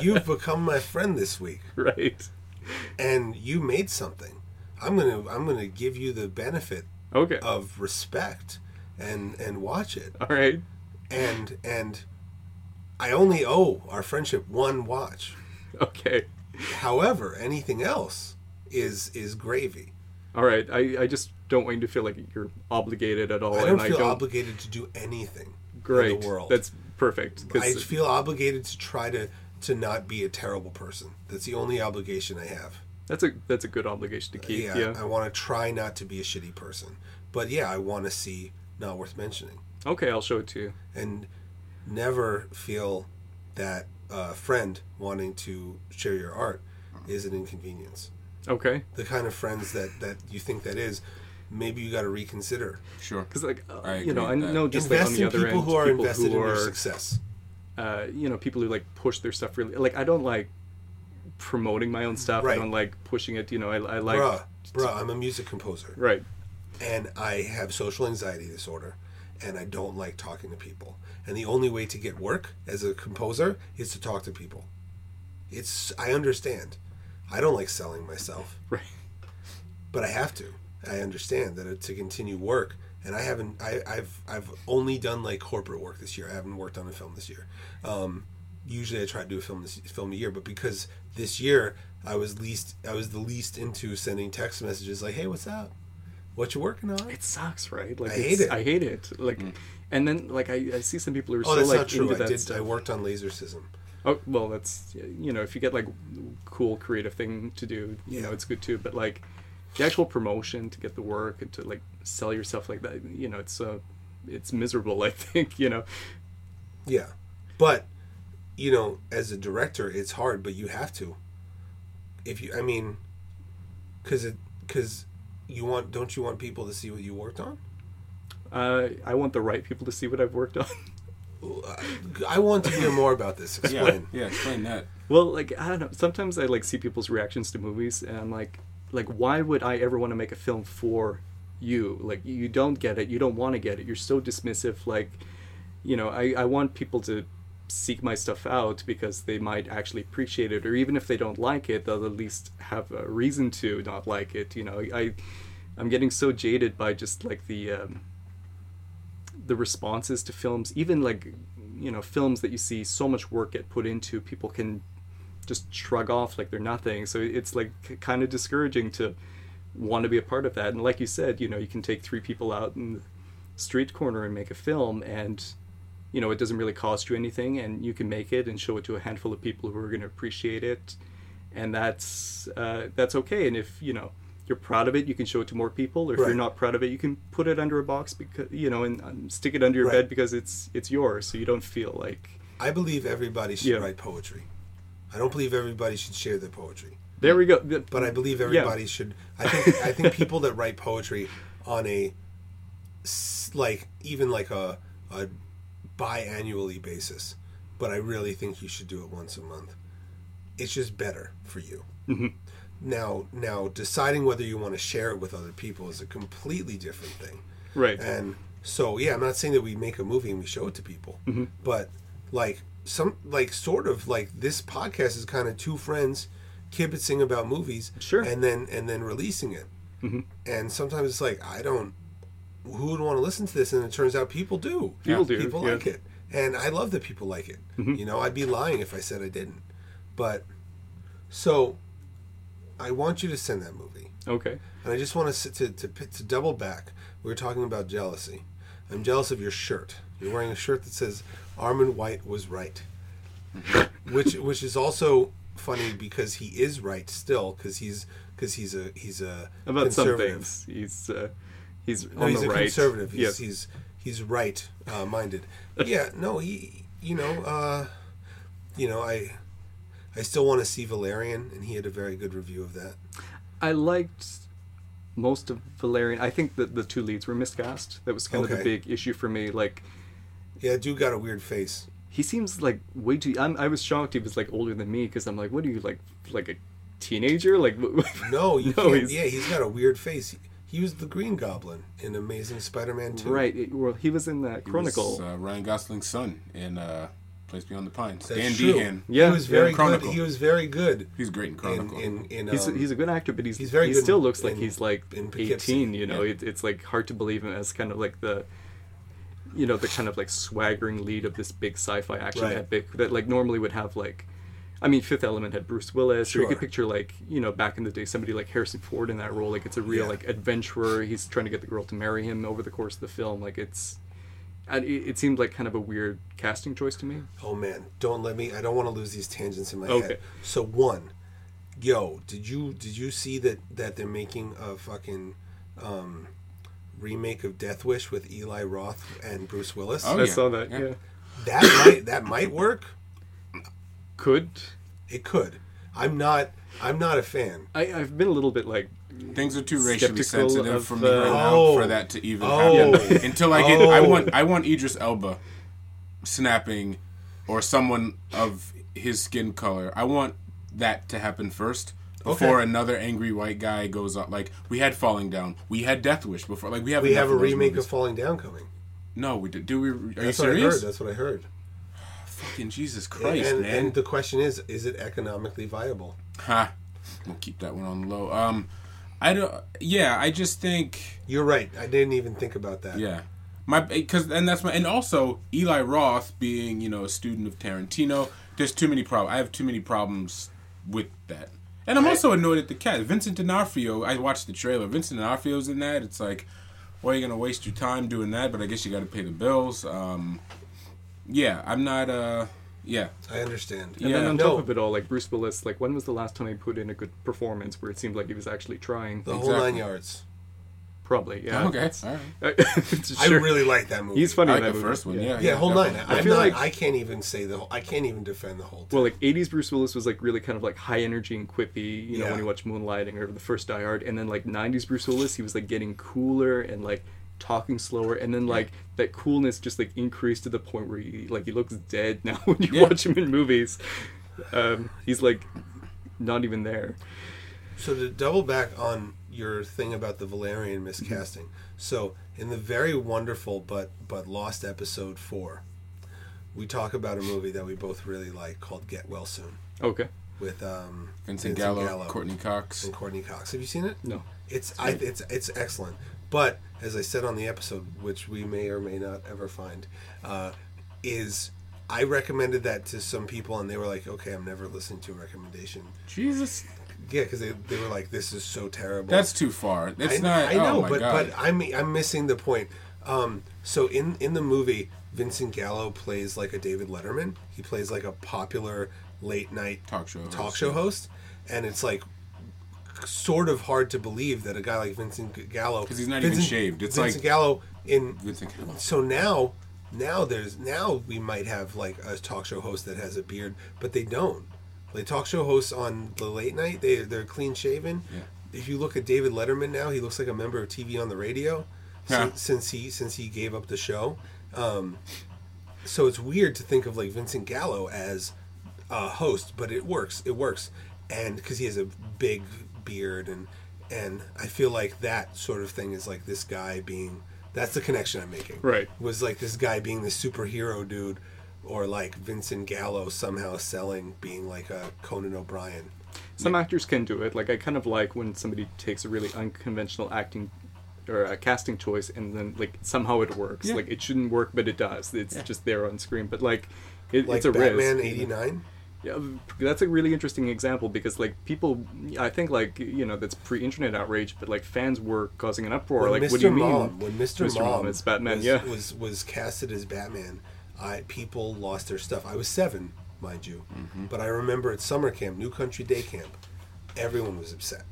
You've become my friend this week, right? And you made something. I'm gonna I'm gonna give you the benefit okay. of respect and and watch it. All right. And and. I only owe our friendship one watch. Okay. However, anything else is is gravy. All right. I, I just don't want you to feel like you're obligated at all. I don't and feel I don't... obligated to do anything Great. In the world. That's perfect. I feel obligated to try to, to not be a terrible person. That's the only obligation I have. That's a that's a good obligation to keep. Uh, yeah, yeah. I want to try not to be a shitty person. But yeah, I want to see Not Worth Mentioning. Okay, I'll show it to you. And... never feel that a friend wanting to share your art is an inconvenience. Okay. The kind of friends that, that you think that is, maybe you got to reconsider. Sure. Because like uh, you know, I know just like on the other end, people who are invested in your success. Uh, you know, people who like push their stuff really. Like I don't like promoting my own stuff. Right. I don't like pushing it. You know, I I like. Bruh, bruh, I'm a music composer. Right. And I have social anxiety disorder, and I don't like talking to people. And the only way to get work as a composer is to talk to people. It's I understand. I don't like selling myself. Right. But I have to. I understand that to continue work, and I haven't. I, I've I've only done like corporate work this year. I haven't worked on a film this year. Um, usually I try to do a film this film a year, but because this year I was least I was the least into sending text messages like, "Hey, what's up? What you working on?" It sucks, right? Like I hate it. I hate it. Like. Mm. And then, like, I, I see some people who are oh, so, like, into that I did, stuff. I worked on Lasercism. Oh, well, that's, you know, if you get, like, cool, creative thing to do, you yeah. know, it's good, too. But, like, the actual promotion to get the work and to, like, sell yourself like that, you know, it's uh, it's miserable, I think, you know. Yeah. But, you know, as a director, it's hard, but you have to. If you, I mean, because it, because you want, don't you want people to see what you worked on? Uh, I want the right people to see what I've worked on. I want to hear more about this. Explain. Yeah, yeah, explain that. Well, like, I don't know. Sometimes I, like, see people's reactions to movies, and I'm like, like, why would I ever want to make a film for you? Like, you don't get it. You don't want to get it. You're so dismissive. Like, you know, I, I want people to seek my stuff out because they might actually appreciate it. Or even if they don't like it, they'll at least have a reason to not like it. You know, I, I'm getting so jaded by just, like, the... Um, the responses to films, even like, you know, films that you see so much work get put into, people can just shrug off like they're nothing. So it's like c- kind of discouraging to want to be a part of that. And like you said, you know, you can take three people out in the street corner and make a film, and, you know, it doesn't really cost you anything, and you can make it and show it to a handful of people who are going to appreciate it. And that's, uh, that's okay. And if, you know, you're proud of it, you can show it to more people. Or if right. you're not proud of it, you can put it under a box, because, you know, and um, stick it under your right. bed, because it's it's yours, so you don't feel like... I believe everybody should yeah. write poetry. I don't believe everybody should share their poetry. There we go. The, but I believe everybody yeah. should... I think I think people that write poetry on a, like, even like a, a biannually basis, but I really think you should do it once a month. It's just better for you. Mm-hmm. Now, now deciding whether you want to share it with other people is a completely different thing. Right. And so, yeah, I'm not saying that we make a movie and we show it to people, mm-hmm. but like some, like sort of like this podcast is kind of two friends kibitzing about movies, sure, and then and then releasing it. Mm-hmm. And sometimes it's like, I don't, who would want to listen to this? And it turns out people do. People yeah. do. People yeah. like it, and I love that people like it. Mm-hmm. You know, I'd be lying if I said I didn't. But so. I want you to send that movie. Okay. And I just want to to to, to double back. We were talking about jealousy. I'm jealous of your shirt. You're wearing a shirt that says Armin White was right. which which is also funny because he is right still, cuz he's cuz he's a he's a about conservative. Some things. He's uh, he's no, on he's the a right. Conservative. He's yep. he's he's right uh, minded. yeah, no, he you know, uh, you know, I I still want to see Valerian, and he had a very good review of that. I liked most of Valerian. I think that the two leads were miscast. That was kind okay. of the big issue for me. Like, yeah, dude got a weird face. He seems like way too... I'm, I was shocked he was like older than me, because I'm like, what are you, like like a teenager? Like No, you no, can't. He's... Yeah, he's got a weird face. He was the Green Goblin in Amazing Spider-Man two. Right. It, well, he was in that Chronicle. He was uh, Ryan Gosling's son in... Uh... Place Beyond the Pines. That's Dan true. Dehan. Yeah, he was very yeah. Chronicle. Good. He was very good. He's great in Chronicle. In, in, in, um, he's, he's a good actor, but he's, he's very he good still in, looks like in, he's like eighteen. You know, yeah. it, it's like hard to believe him as kind of like the, you know, the kind of like swaggering lead of this big sci-fi action right. epic that like normally would have like, I mean, Fifth Element had Bruce Willis. Sure. Or you could picture like, you know, back in the day, somebody like Harrison Ford in that role. Like it's a real yeah. like adventurer. He's trying to get the girl to marry him over the course of the film. Like it's. And it seemed like kind of a weird casting choice to me. Oh, man. Don't let me... I don't want to lose these tangents in my okay. head. So, one, yo, did you did you see that, that they're making a fucking um, remake of Death Wish with Eli Roth and Bruce Willis? Oh, I yeah. saw that, yeah. yeah. That might that might work. Could. It could. I'm not... I'm not a fan. I, I've been a little bit like... Things are too racially sensitive of, for me right now oh, for that to even oh, happen. Until I get... Oh. I want I want Idris Elba snapping, or someone of his skin color. I want that to happen first before okay. another angry white guy goes on. Like, we had Falling Down. We had Death Wish before. Like We have, we have a remake movies. Of Falling Down coming. No, we did. Do we... Are That's you serious? That's what I heard. That's what I heard. Fucking Jesus Christ, and, and, man. And the question is, is it economically viable? Ha. We'll keep that one on the low. Um, I don't... Yeah, I just think... You're right. I didn't even think about that. Yeah. my because And that's my... And also, Eli Roth being, you know, a student of Tarantino, there's too many problems. I have too many problems with that. And I'm I, also annoyed at the cast. Vincent D'Onofrio, I watched the trailer. Vincent D'Onofrio's in that. It's like, well, you're going to waste your time doing that, but I guess you got to pay the bills. Um... Yeah, I'm not, uh... Yeah. I understand. And yeah. then on no. top of it all, like, Bruce Willis, like, when was the last time he put in a good performance where it seemed like he was actually trying? The exactly. whole nine yards. Probably, yeah. Okay, all right. Sure. I really like that movie. He's funny I like in that the movie. First one, yeah. Yeah, yeah, yeah whole nine. I, I feel not, like I can't even say the whole, I can't even defend the whole thing. Well, like eighties Bruce Willis was like really kind of like high energy and quippy, you know, yeah. when you watch Moonlighting or the first Die Hard, and then like nineties Bruce Willis, he was like getting cooler and like talking slower, and then like yeah. that coolness just like increased to the point where he like he looks dead now when you yeah. watch him in movies. Um, he's like not even there. So to double back on your thing about the Valerian miscasting. Mm-hmm. So in the very wonderful but but lost episode four, we talk about a movie that we both really like called Get Well Soon. Okay. With um, Vincent, Vincent Gallo, Gallo, Courtney Cox, and Courtney Cox. Have you seen it? No. It's I, it's it's excellent. But as I said on the episode, which we may or may not ever find, uh, is I recommended that to some people and they were like, "Okay, I'm never listening to a recommendation." Jesus. Yeah, because they, they were like, this is so terrible. That's too far. It's I, not... I know, oh my but, God. but I'm I'm missing the point. Um, so in, in the movie, Vincent Gallo plays like a David Letterman. He plays like a popular late-night talk show talk host. show host. And it's like sort of hard to believe that a guy like Vincent Gallo... Because he's not Vincent, even shaved. It's Vincent like... Gallo in, Vincent Gallo. So now, now there's... Now we might have like a talk show host that has a beard, but they don't. Like talk show hosts on the late night, they they're clean shaven. Yeah. If you look at David Letterman now, he looks like a member of T V on the Radio yeah. since, since he since he gave up the show. Um, so it's weird to think of like Vincent Gallo as a host, but it works. It works, and because he has a big beard, and and I feel like that sort of thing is like this guy being. That's the connection I'm making. Right. Was like this guy being the superhero dude. Or like Vincent Gallo somehow selling being like a Conan O'Brien. Some like, actors can do it. Like I kind of like when somebody takes a really unconventional acting or a casting choice and then like somehow it works. Yeah. Like it shouldn't work, but it does. It's yeah. just there on screen. But like, it, like it's a Batman risk. Batman eighty-nine? Yeah, that's a really interesting example because like people, I think like, you know, that's pre-internet outrage, but like fans were causing an uproar. When like, Mister what do you Mom, mean? When Mister Mister Mom is Batman, was, yeah. was, was casted as Batman. I, people lost their stuff. I was seven, mind you. Mm-hmm. But I remember at summer camp, New Country Day Camp, everyone was upset.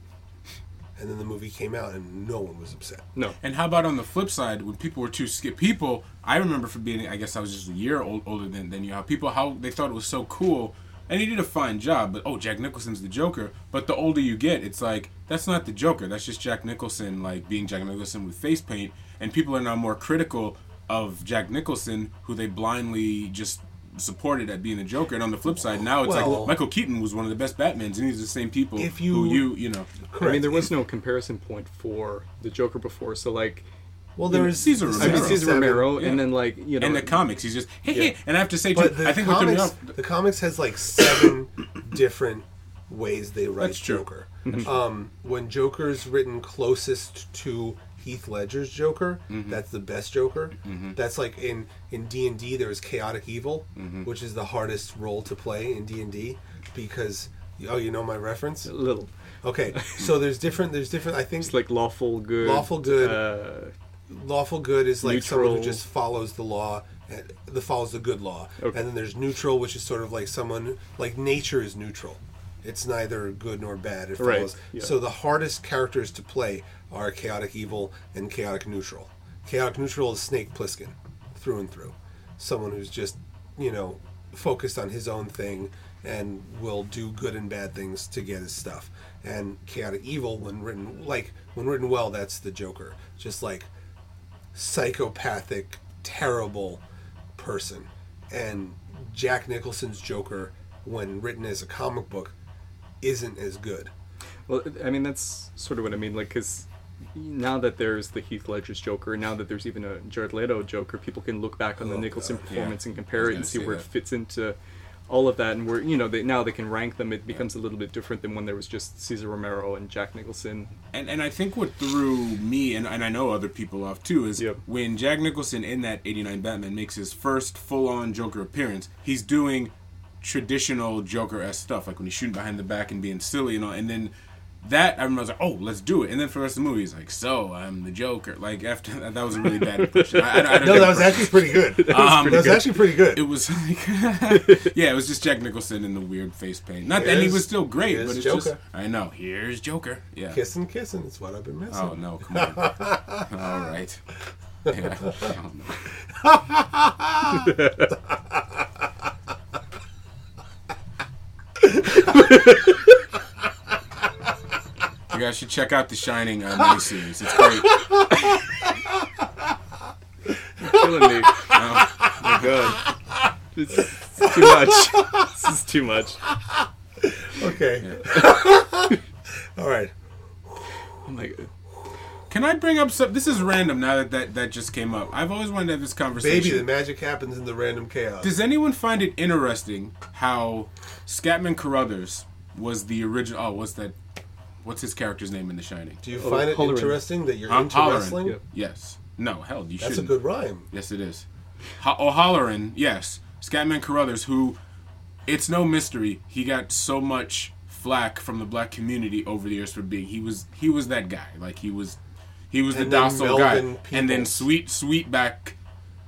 And then the movie came out and no one was upset. No. And how about on the flip side, when people were too scared? People, I remember from being, I guess I was just a year old, older than, than you, how people, how they thought it was so cool. And he did a fine job, but oh, Jack Nicholson's the Joker. But the older you get, it's like, that's not the Joker. That's just Jack Nicholson, like being Jack Nicholson with face paint. And people are now more critical of Jack Nicholson, who they blindly just supported at being the Joker. And on the flip side, now it's well, like Michael Keaton was one of the best Batmans, and he's the same people if you, who you, you know. Correct. I mean, there was no comparison point for the Joker before, so like... Well, there was Cesar Romero. I mean, Cesar Romero, yeah. and then like, you know... And the comics, he's just, hey, yeah. hey, and I have to say, too, I think... Comics, what the, the comics has like seven different ways they write Joker. um, when Joker's written closest to... Heath Ledger's Joker, mm-hmm. that's the best Joker. Mm-hmm. That's like in, in D and D, there was Chaotic Evil, mm-hmm. which is the hardest role to play in D and D because, oh, you know my reference? A little. Okay, so there's different, there's different, I think. It's like lawful good. Lawful good. Uh, lawful good is like neutral. Someone who just follows the law, and, the follows the good law. Okay. And then there's neutral, which is sort of like someone, like nature is neutral. It's neither good nor bad. It follows. Right. Yeah. So the hardest characters to play are Chaotic Evil and Chaotic Neutral. Chaotic Neutral is Snake Plissken, through and through. Someone who's just, you know, focused on his own thing and will do good and bad things to get his stuff. And Chaotic Evil, when written like when written well, that's the Joker. Just like psychopathic, terrible person. And Jack Nicholson's Joker, when written as a comic book, isn't as good. Well, I mean, that's sort of what I mean, like, because now that there's the Heath Ledger's Joker, now that there's even a Jared Leto Joker, people can look back on oh, the Nicholson God. performance yeah. and compare it and see where that. it fits into all of that, and where, you know, they, now they can rank them. It becomes yeah. a little bit different than when there was just Cesar Romero and Jack Nicholson. And and I think what threw me, and, and I know other people off too, is yep. when Jack Nicholson in that eighty-nine Batman makes his first full-on Joker appearance, he's doing... traditional Joker-esque stuff, like when he's shooting behind the back and being silly and all, and then that I remember I was like, oh, let's do it. And then for the rest of the movie, he's like, so I'm the Joker. Like after that, that was a really bad impression. I, I, I don't no, that was actually pretty good. That was, um, pretty that was good. actually pretty good. It was like, yeah, it was just Jack Nicholson in the weird face paint. Not that he was still great, but it's Joker. Just I know. Here's Joker. Yeah, kissing, kissing. It's what I've been missing. Oh no, come on. All right. Yeah. I don't know. You guys should check out The Shining on my series. It's great. You're killing me. No. Oh, God. This is too much. This is too much. Okay. Yeah. All right. Oh, my God. Can I bring up some... This is random now that, that that just came up. I've always wanted to have this conversation. Baby, the magic happens in the random chaos. Does anyone find it interesting how Scatman Crothers was the original... Oh, what's that... What's his character's name in The Shining? Do you oh, find it Hallorann. interesting that you're um, into Hallorann. wrestling? Yep. Yes. No, hell, you shouldn't. That's a good rhyme. Yes, it is. Ha- oh, Hallorann, yes. Scatman Crothers, who, it's no mystery, he got so much flack from the black community over the years for being, he was he was that guy. Like, he was he was and the docile guy. Peoples. And then Sweet, Sweetback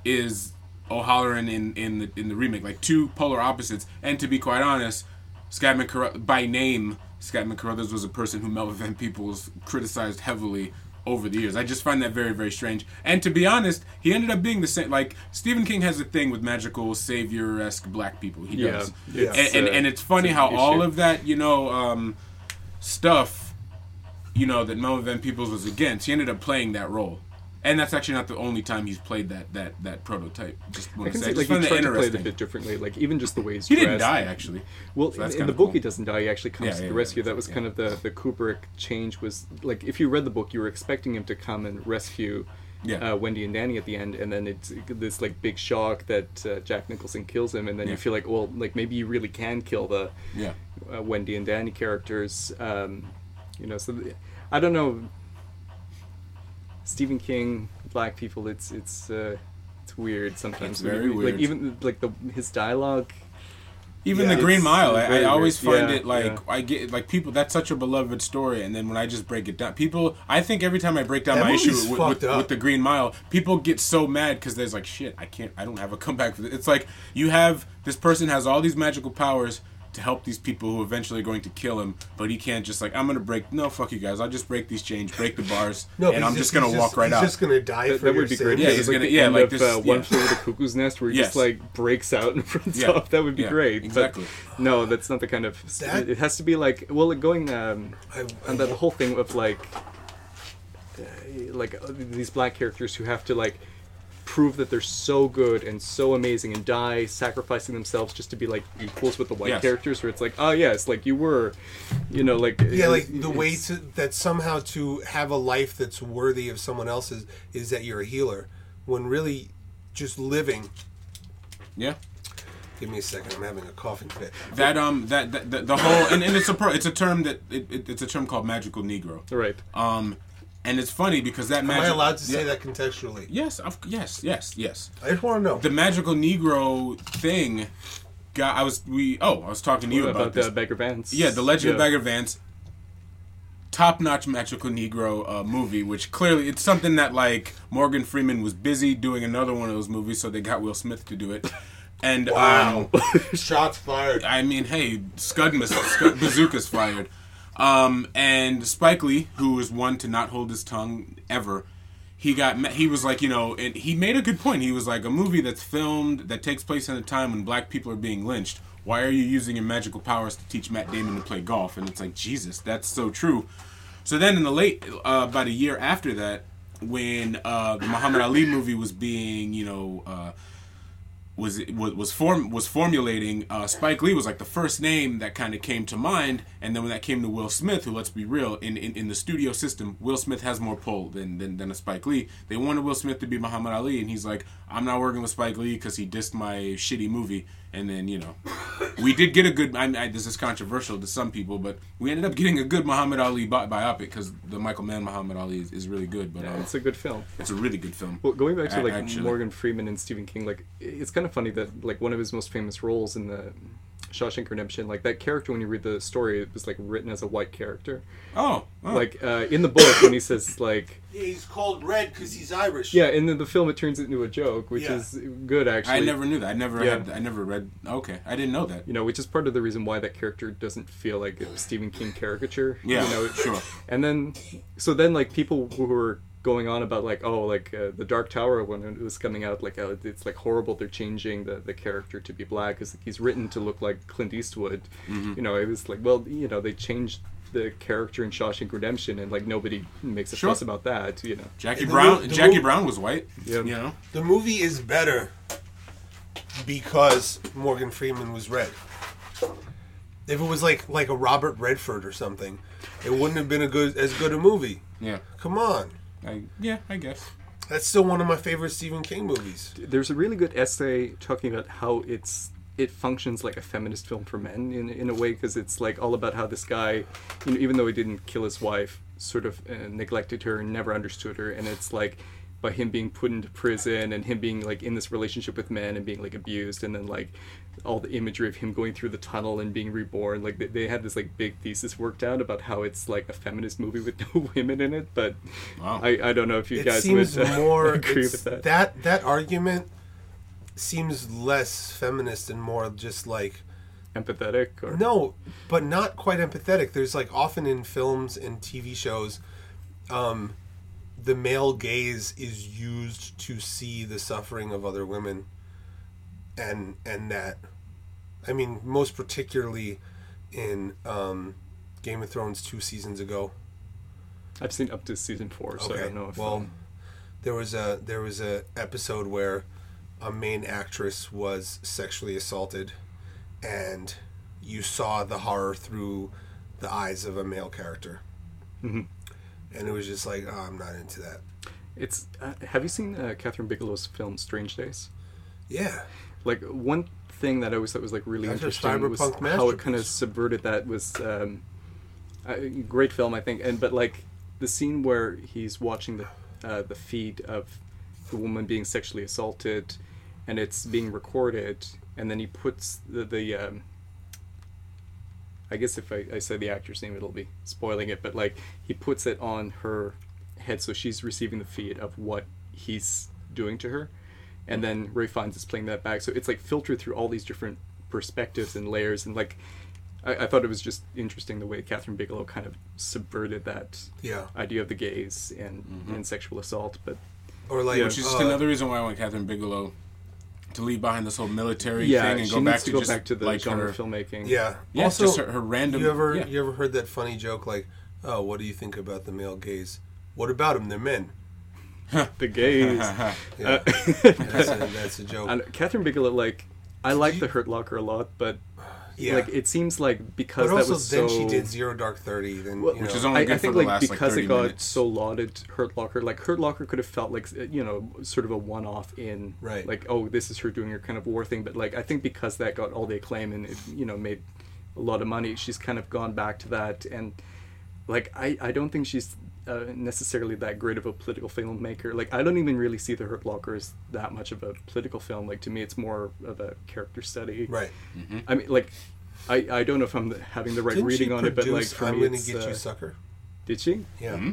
is O'Halloran in, in, the, in the remake. Like, two polar opposites. And to be quite honest, Scatman Crothers, by name... Scatman Crothers was a person who Melvin Van Peebles criticized heavily over the years. I just find that very, very strange. And to be honest, he ended up being the same. Like, Stephen King has a thing with magical, savior-esque black people. He yeah, does. It's, and, and, and it's funny it's how issue. all of that, you know, um, stuff, you know, that Melvin Van Peebles was against, he ended up playing that role. And that's actually not the only time he's played that that, that prototype. Just want to say, like, he tried to play it a bit differently. Like, even just the way he's dressed. He didn't die, actually. Well, so in, in the book, cool. he doesn't die. He actually comes yeah, yeah, to the rescue. Yeah, that was yeah. kind of the, the Kubrick change was... Like, if you read the book, you were expecting him to come and rescue yeah. uh, Wendy and Danny at the end, and then it's this, like, big shock that uh, Jack Nicholson kills him, and then yeah. you feel like, well, like, maybe you really can kill the yeah. uh, Wendy and Danny characters. Um, you know, so... Th- I don't know... Stephen King, black people, it's it's uh, it's weird sometimes. It's very like, weird. Like even like the his dialogue, even yeah, the Green Mile. I, I always find yeah, it like yeah. I get like people. That's such a beloved story, and then when I just break it down, people. I think every time I break down that my issue with, with, with the Green Mile, people get so mad because there's like shit. I can't. I don't have a comeback for this. It's like you have this person has all these magical powers to help these people who eventually are going to kill him, but he can't just like, I'm going to break, no, fuck you guys, I'll just break these chains, break the bars, no, and I'm just, just going to walk right he's out. He's just going to die that, for that your would be great. Yeah, he's like going to, yeah, like this. Uh, one yeah. flew with a cuckoo's nest where he yes. just like breaks out and runs yeah. off. That would be yeah, great. Exactly. But no, that's not the kind of, that, it has to be like, well, going, um, I, I, and the whole thing of like, uh, like uh, these black characters who have to like, prove that they're so good and so amazing and die sacrificing themselves just to be like equals with the white yes. characters where it's like oh yes like you were you know like yeah like the way to that somehow to have a life that's worthy of someone else's is that you're a healer when really just living yeah give me a second I'm having a coughing fit that um that, that the, the whole and, and it's a pro, it's a term that it, it, it's a term called magical Negro right um And it's funny because that magic... Am I allowed to say yeah. that contextually? Yes, I've, yes, yes, yes. I just want to know. The magical Negro thing got... I was... we. Oh, I was talking to you about, about this. About Bagger Vance. Yeah, The Legend yeah. of Bagger Vance. Top-notch magical Negro uh, movie, which clearly... It's something that, like, Morgan Freeman was busy doing another one of those movies, so they got Will Smith to do it. And, wow. Um, Shots fired. I mean, hey, Scud, Scud bazookas fired. Um, and Spike Lee, who was one to not hold his tongue ever, he got he was like, you know, and he made a good point. He was like, a movie that's filmed that takes place in a time when black people are being lynched. Why are you using your magical powers to teach Matt Damon to play golf? And it's like, Jesus, that's so true. So then in the late, uh, about a year after that, when uh, the Muhammad Ali movie was being, you know... Uh, was was was form was formulating uh, Spike Lee was like the first name that kind of came to mind, and then when that came to Will Smith, who let's be real, in, in, in the studio system, Will Smith has more pull than, than than a Spike Lee. They wanted Will Smith to be Muhammad Ali, and he's like, I'm not working with Spike Lee because he dissed my shitty movie. And then you know, we did get a good. I, I, this is controversial to some people, but we ended up getting a good Muhammad Ali bi- biopic because the Michael Mann Muhammad Ali is, is really good. But yeah, um, it's a good film. It's a really good film. Well, going back to like actually. Morgan Freeman and Stephen King, like it's kind of funny that like one of his most famous roles in the Shawshank Redemption, like that character, when you read the story, it was like written as a white character. Oh, oh. Like uh, in the book, when he says like he's called Red because he's Irish. Yeah, and then the film it turns it into a joke, which yeah. is good actually. I never knew that. I never yeah. had. I never read. Okay, I didn't know that. You know, which is part of the reason why that character doesn't feel like a Stephen King caricature. Yeah, you know, it, sure. And then, so then like people who were going on about like oh like uh, the Dark Tower when it was coming out like uh, it's like horrible they're changing the, the character to be black because like, he's written to look like Clint Eastwood. Mm-hmm. You know, it was like, well, you know, they changed the character in Shawshank Redemption and like nobody makes a sure. fuss about that, you know. Jackie Brown mo- Jackie mo- Brown was white. Yeah. You know. The movie is better because Morgan Freeman was red. If it was like like a Robert Redford or something, it wouldn't have been a good as good a movie. Yeah. Come on. I, yeah, I guess. That's still one of my favorite Stephen King movies. There's a really good essay talking about how it's it functions like a feminist film for men in in a way, because it's like all about how this guy, you know, even though he didn't kill his wife, sort of uh, neglected her and never understood her, and it's like by him being put into prison and him being like in this relationship with men and being like abused, and then like all the imagery of him going through the tunnel and being reborn, like they, they had this like big thesis worked out about how it's like a feminist movie with no women in it. But wow. I, I don't know if you it guys seems would uh, more, agree with that. That that argument seems less feminist and more just like empathetic. Or no, but not quite empathetic. There's like often in films and T V shows, um, the male gaze is used to see the suffering of other women, and and that, I mean, most particularly in um, Game of Thrones two seasons ago. I've seen up to season four, so okay. I don't know if well, I'm... there was a there was a episode where a main actress was sexually assaulted, and you saw the horror through the eyes of a male character. Mm-hmm. And it was just like, oh, I'm not into that. It's. Uh, have you seen uh, Catherine Bigelow's film Strange Days? Yeah. Like one thing that I always thought was like really That's interesting was how it kind of subverted that was um, a great film, I think. And but like the scene where he's watching the uh, the feed of the woman being sexually assaulted, and it's being recorded, and then he puts the the. Um, I guess if I, I say the actor's name, it'll be spoiling it, but like he puts it on her head, so she's receiving the feed of what he's doing to her, and then Ray Fiennes is playing that back. So it's like filtered through all these different perspectives and layers, and like I, I thought it was just interesting the way Catherine Bigelow kind of subverted that yeah. idea of the gaze and, mm-hmm. and sexual assault, but or like yeah, which is just uh, another reason why I want Catherine Bigelow to leave behind this whole military yeah, thing and go back to, to go just back to the like genre her, filmmaking. Yeah. yeah also, just her, her random. You ever yeah. you ever heard that funny joke like, "Oh, what do you think about the male gaze? What about them? They're men." The gaze. yeah. uh, that's, a, that's a joke. And Catherine Bigelow, like, I like The Hurt Locker a lot, but yeah. like it seems like because but that also was then so... she did Zero Dark Thirty, then well, you which know, is only good I, I think for the like last, because like, it got minutes. So lauded, Hurt Locker. Like Hurt Locker could have felt like, you know, sort of a one-off in right. like, oh, this is her doing her kind of war thing. But like I think because that got all the acclaim and it, you know, made a lot of money, she's kind of gone back to that. And like I, I don't think she's uh, necessarily that great of a political filmmaker. Like I don't even really see The Hurt Locker as that much of a political film. Like to me, it's more of a character study. Right. Mm-hmm. I mean, like I, I don't know if I'm the, having the right Didn't reading on it, but like for I'm me, gonna it's, get uh, you, sucker. Did she? Yeah. Mm-hmm.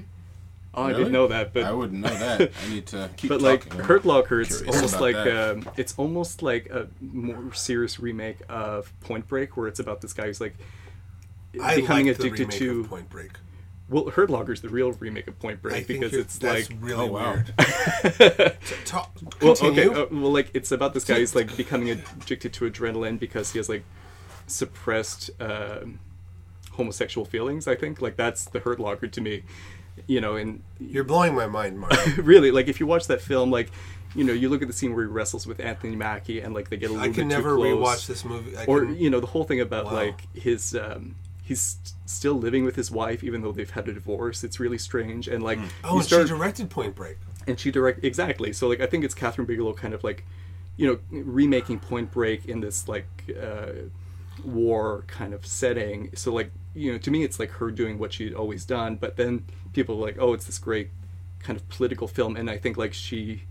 Oh, really? I didn't know that, but I wouldn't know that. I need to keep. But talking. Like Hurt Locker, it's almost like um, it's almost like a more serious remake of Point Break, where it's about this guy who's like I becoming like addicted the to of Point Break. Well, Hurt Locker's the real remake of Point Break I because it's that's like really oh, wow. weird. to, to, well, okay, uh, well, like it's about this guy who's like becoming addicted to adrenaline because he has like suppressed uh, homosexual feelings. I think like that's the Hurt Locker to me, you know. And you're blowing my mind, Mark. Really, like if you watch that film, like. You know, you look at the scene where he wrestles with Anthony Mackie, and like they get a little bit too close. I can never rewatch this movie. I or can... you know, the whole thing about wow. like his um, he's still living with his wife even though they've had a divorce. It's really strange. And like, mm. oh, and start... she directed Point Break. And she direct exactly. So like, I think it's Catherine Bigelow kind of like, you know, remaking Point Break in this like uh, war kind of setting. So like, you know, to me, it's like her doing what she'd always done. But then people are like, oh, it's this great kind of political film, and I think like she.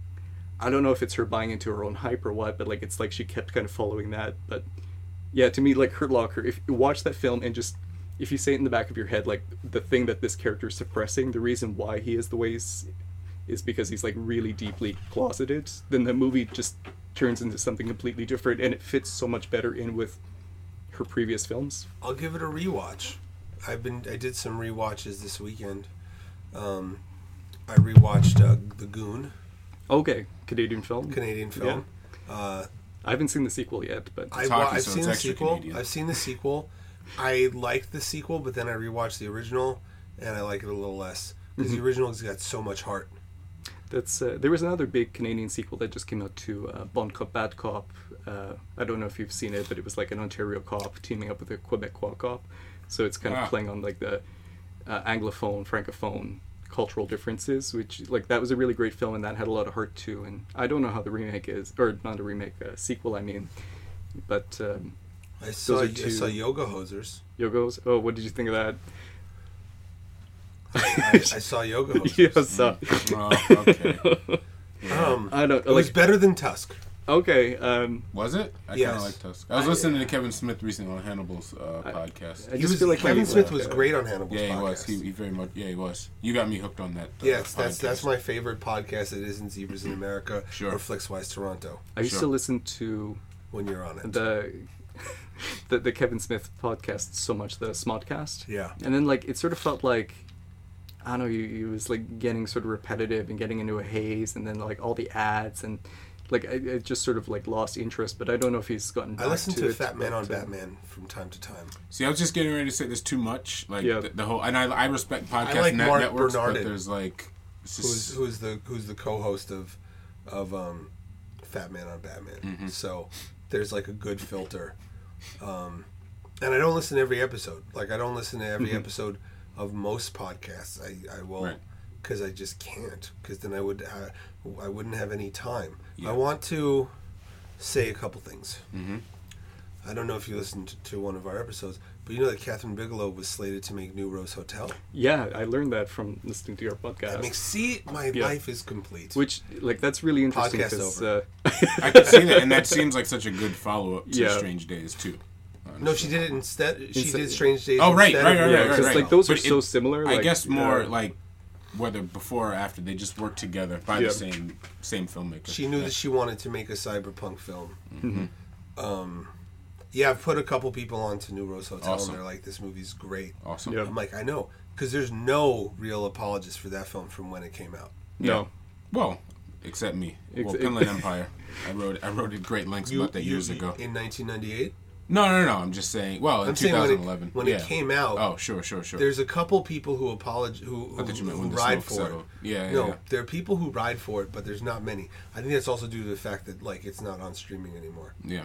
I don't know if it's her buying into her own hype or what, but like it's like she kept kind of following that, but Yeah, to me, like, Hurt Locker, if you watch that film and just, if you say it in the back of your head, like, the thing that this character is suppressing, the reason why he is the way he's, is because he's, like, really deeply closeted, then the movie just turns into something completely different, and it fits so much better in with her previous films. I'll give it a rewatch. I've been, I did some rewatches this weekend. Um, I rewatched uh, The Goon. Okay, Canadian film. Canadian film. Yeah. Uh, I haven't seen the sequel yet, but I, well, I've so seen the sequel. Canadian. I've seen the sequel. I liked the sequel, but then I rewatched the original, and I like it a little less because mm-hmm. the original's got so much heart. That's uh, there was another big Canadian sequel that just came out to uh, Bon Cop Bad Cop. Uh, I don't know if you've seen it, but it was like an Ontario cop teaming up with a Quebecois cop. So it's kind wow. of playing on like the uh, Anglophone, Francophone cultural differences, which like that was a really great film, and that had a lot of heart too. And I don't know how the remake is, or not a remake, a sequel, I mean. But um, I saw I saw Yoga Hosers. Yoga Hosers. Oh, what did you think of that? I, I, I saw Yoga Hosers. Yeah, so. mm. oh, okay. Yeah. Um, I don't. It like, was better than Tusk. Okay. Um, was it? I yes. kind of like Tusk. I was I, listening to Kevin Smith recently on Hannibal's uh, I, podcast. I just was, feel like Kevin Smith was great on Hannibal's podcast. Yeah, he podcast. was. He, he very much. Yeah, he was. You got me hooked on that. Uh, yes, that's podcast. that's my favorite podcast. It isn't Zebras in America sure. or FlixWise Toronto. I used sure. to listen to when you're on it the the, the Kevin Smith podcast so much, the Smodcast. Yeah, and then like it sort of felt like. I don't know, it was like getting sort of repetitive and getting into a haze, and then like all the ads and like I, I just sort of like lost interest, but I don't know if he's gotten back to it. I listen to, to Fat Man on Batman from time to time. See, I was just getting ready to say there's too much, like yeah. the, the whole, and I, I respect podcast I like net, Mark networks, Bernardin, but there's like just... who's who's the who's the co-host of of um, Fat Man on Batman. Mm-hmm. So there's like a good filter, um, and I don't listen to every episode. Like I don't listen to every mm-hmm. episode. Of most podcasts, I, I will, because right. I just can't. Because then I would uh, I wouldn't have any time. Yeah. I want to say a couple things. Mm-hmm. I don't know if you listened to one of our episodes, but you know that Catherine Bigelow was slated to make New Rose Hotel. Yeah, I learned that from listening to your podcast. That makes, see, my yeah. life is complete. Which, like, that's really interesting. Podcast over. Uh... I could see that, and that seems like such a good follow up to yeah. Strange Days too. No, she did it instead. She instead. did Strange Days. Oh, right, instead. right, right, right. Yeah, right, right, right. Like those but are it, so similar. I like, guess more yeah. like whether before or after they just worked together by yeah. the same same filmmaker. She knew yeah. that she wanted to make a cyberpunk film. Mm-hmm. Um, yeah, I've put a couple people onto New Rose Hotel, awesome. and they're like, "This movie's great." Awesome. Yep. I'm like, I know, because there's no real apologist for that film from when it came out. No. Yeah. Well. Except me. Well, Ex- Inland Empire. I wrote. I wrote at great lengths you, about that you, years ago. In nineteen ninety-eight. No, no, no, I'm just saying, well, I'm in twenty eleven. When, it, when yeah. it came out... Oh, sure, sure, sure. There's a couple people who apologize, who, who, who, who ride for settled. it. Yeah, yeah, No, yeah. there are people who ride for it, but there's not many. I think that's also due to the fact that, like, it's not on streaming anymore. Yeah.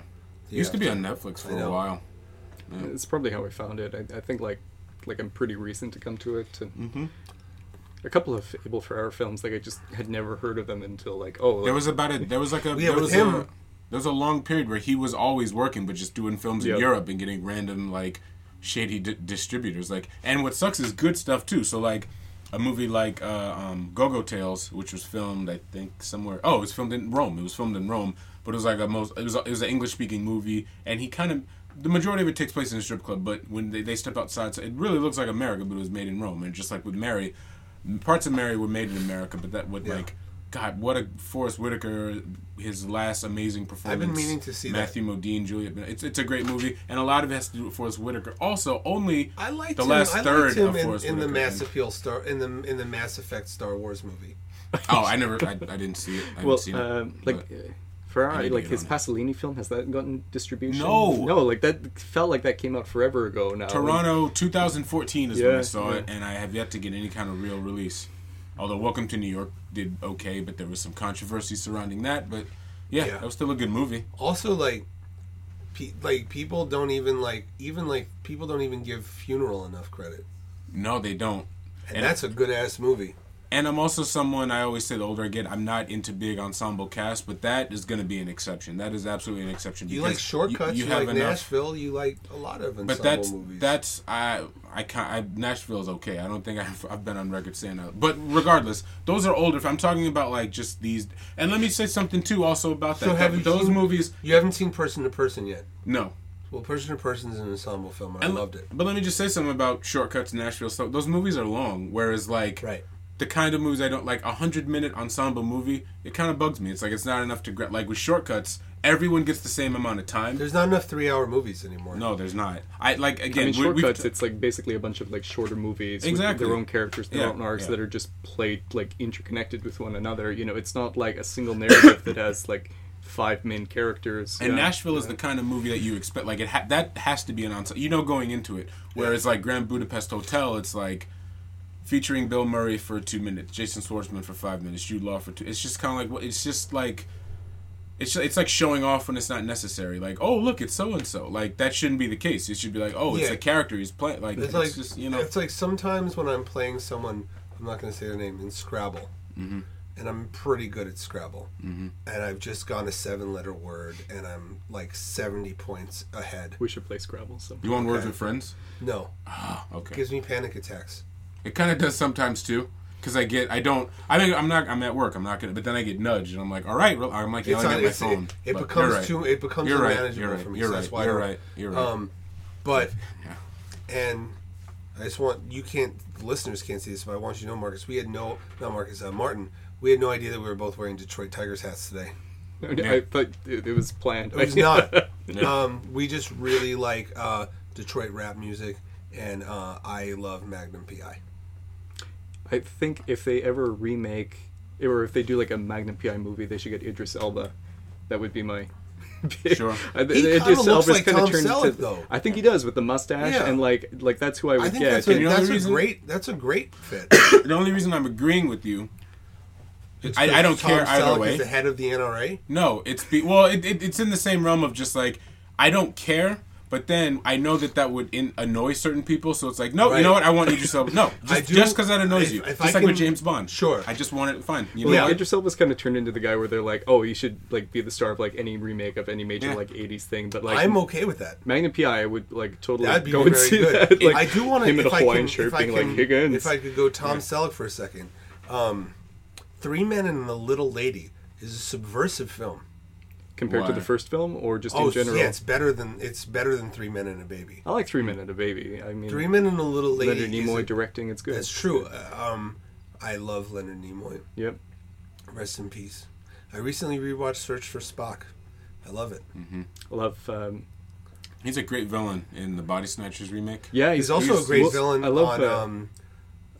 It used to be on Netflix for a while. Yeah. It's probably how I found it. I, I think, like, like I'm pretty recent to come to it. And mm-hmm. a couple of Abel Ferrara films, like, I just had never heard of them until, like, oh... Like, there was about a... There was, like, a... Yeah, there with was him... A, There was a long period where he was always working, but just doing films yep. in Europe and getting random, like, shady di- distributors. Like, and what sucks is good stuff, too. So, like, a movie like uh, um, Go-Go Tales, which was filmed, I think, somewhere... Oh, it was filmed in Rome. It was filmed in Rome, but it was, like, a most... It was, a, it was an English-speaking movie, and he kind of... The majority of it takes place in a strip club, but when they, they step outside... So it really looks like America, but it was made in Rome. And just like with Mary, parts of Mary were made in America, but that would, yeah. like... God, what a Forrest Whitaker! His last amazing performance. I've been meaning to see Matthew that. Modine, Juliet. It's it's a great movie, and a lot of it has to do with Forrest Whitaker. Also, only I liked the him. last I liked third him of in, Forrest in Whitaker. the Mass Appeal Star in the in the Mass Effect Star Wars movie. Oh, I never, I, I didn't see it. I well, didn't see um, it, like Ferrari, like his Pasolini it. film, has that gotten distribution? No, no, like that felt like that came out forever ago. Now Toronto, like, two thousand fourteen is yeah, when I saw yeah. it, and I have yet to get any kind of real release. Although Welcome to New York did okay, but there was some controversy surrounding that. But yeah, yeah. that was still a good movie. Also, like, pe- like people don't even like even like people don't even give Funeral enough credit. No, they don't. And, and that's it, a good ass movie. And I'm also someone, I always say the older I get, I'm not into big ensemble cast, but that is going to be an exception. That is absolutely an exception. You like Shortcuts, you, you, you like enough. Nashville, you like a lot of ensemble but that's, movies. But that's, I, I can't, I, Nashville's okay. I don't think I've, I've been on record saying that. But regardless, those are older. If I'm talking about like just these, and let me say something too also about that. So have those seen, movies. You haven't seen Person to Person yet? No. Well, Person to Person is an ensemble film, and I, I loved it. But let me just say something about Shortcuts and Nashville stuff. Those movies are long, whereas, like, right. the kind of movies I don't like, a hundred-minute ensemble movie, it kind of bugs me. It's like it's not enough to... Like, with Shortcuts, everyone gets the same amount of time. There's not enough three-hour movies anymore. No, there's not. I, like, again... I mean, Shortcuts, we, we, it's, like, basically a bunch of, like, shorter movies exactly. with their own characters, their yeah. own arcs yeah. that are just played, like, interconnected with one another. You know, it's not, like, a single narrative that has, like... five main characters. And yeah, Nashville yeah. is the kind of movie that you expect. Like, it ha- that has to be an ensemble. You know, going into it. Whereas, yeah. like, Grand Budapest Hotel, it's like featuring Bill Murray for two minutes, Jason Schwartzman for five minutes, Jude Law for two. It's just kind of like, it's just like, it's just, it's like showing off when it's not necessary. Like, oh, look, it's so-and-so. Like, that shouldn't be the case. It should be like, oh, it's yeah. a character he's playing. Like, it's, it's like, just, you know. It's like sometimes when I'm playing someone, I'm not going to say their name, in Scrabble. Mm-hmm. And I'm pretty good at Scrabble. Mm-hmm. And I've just gone a seven-letter word, and I'm like seventy points ahead. We should play Scrabble sometime. You want Words okay. with Friends? No. Oh, okay. It gives me panic attacks. It kind of does sometimes, too. Because I get, I don't, I mean, I'm not, I'm at work, I'm not going to, but then I get nudged, and I'm like, all right, I'm like yelling at my phone. It, it becomes right. too, it becomes you're unmanageable right. for me. You're so right, that's why you're right, you're right. Um, but, yeah. and... I just want, you can't, the listeners can't see this, but I want you to know, Marcus, we had no, not Marcus, uh, Martin, we had no idea that we were both wearing Detroit Tigers hats today. I thought it was planned. It was not. um, we just really like uh, Detroit rap music, and uh, I love Magnum P I. I think if they ever remake, or if they do like a Magnum P I movie, they should get Idris Elba. That would be my... Sure. I, he it just looks like Tom Selleck, though. I think he does with the mustache yeah. and like, like that's who I would I think get. That's, a, and that's, a reason, great, that's a great fit. The only reason I'm agreeing with you, it's I, I don't Tom care Selleck either way. Is the head of the N R A? No, it's be, well, it, it, it's in the same realm of just like I don't care, but then I know that that would in, annoy certain people, so it's like no, right. you know what? I want Idris Elba. No, just because that annoys if, you, if just I like can, with James Bond. Sure, I just want it fun. You well, know, yeah, Idris Elba's kind of turned into the guy where they're like, oh, you should like be the star of like any remake of any major yeah. like eighties thing. But like, I'm okay with that. Magnum P I would like totally That'd be go and see good. That. Like, I do want him in a Hawaiian shirt being like Higgins. If I could go Tom yeah. Selleck for a second, um, Three Men and a Little Lady is a subversive film. Compared Why? to the first film, or just oh, in general? Yeah, it's better than it's better than Three Men and a Baby. I like Three Men and a Baby. I mean, Three Men and a Little Lady. Leonard Nimoy it, directing, it's good. That's true. Uh, um, I love Leonard Nimoy. Yep. Rest in peace. I recently rewatched Search for Spock. I love it. Mm-hmm. I love. Um, he's a great villain in the Body Snatchers remake. Yeah, he's, he's also he's, a great well, villain. I love on, um,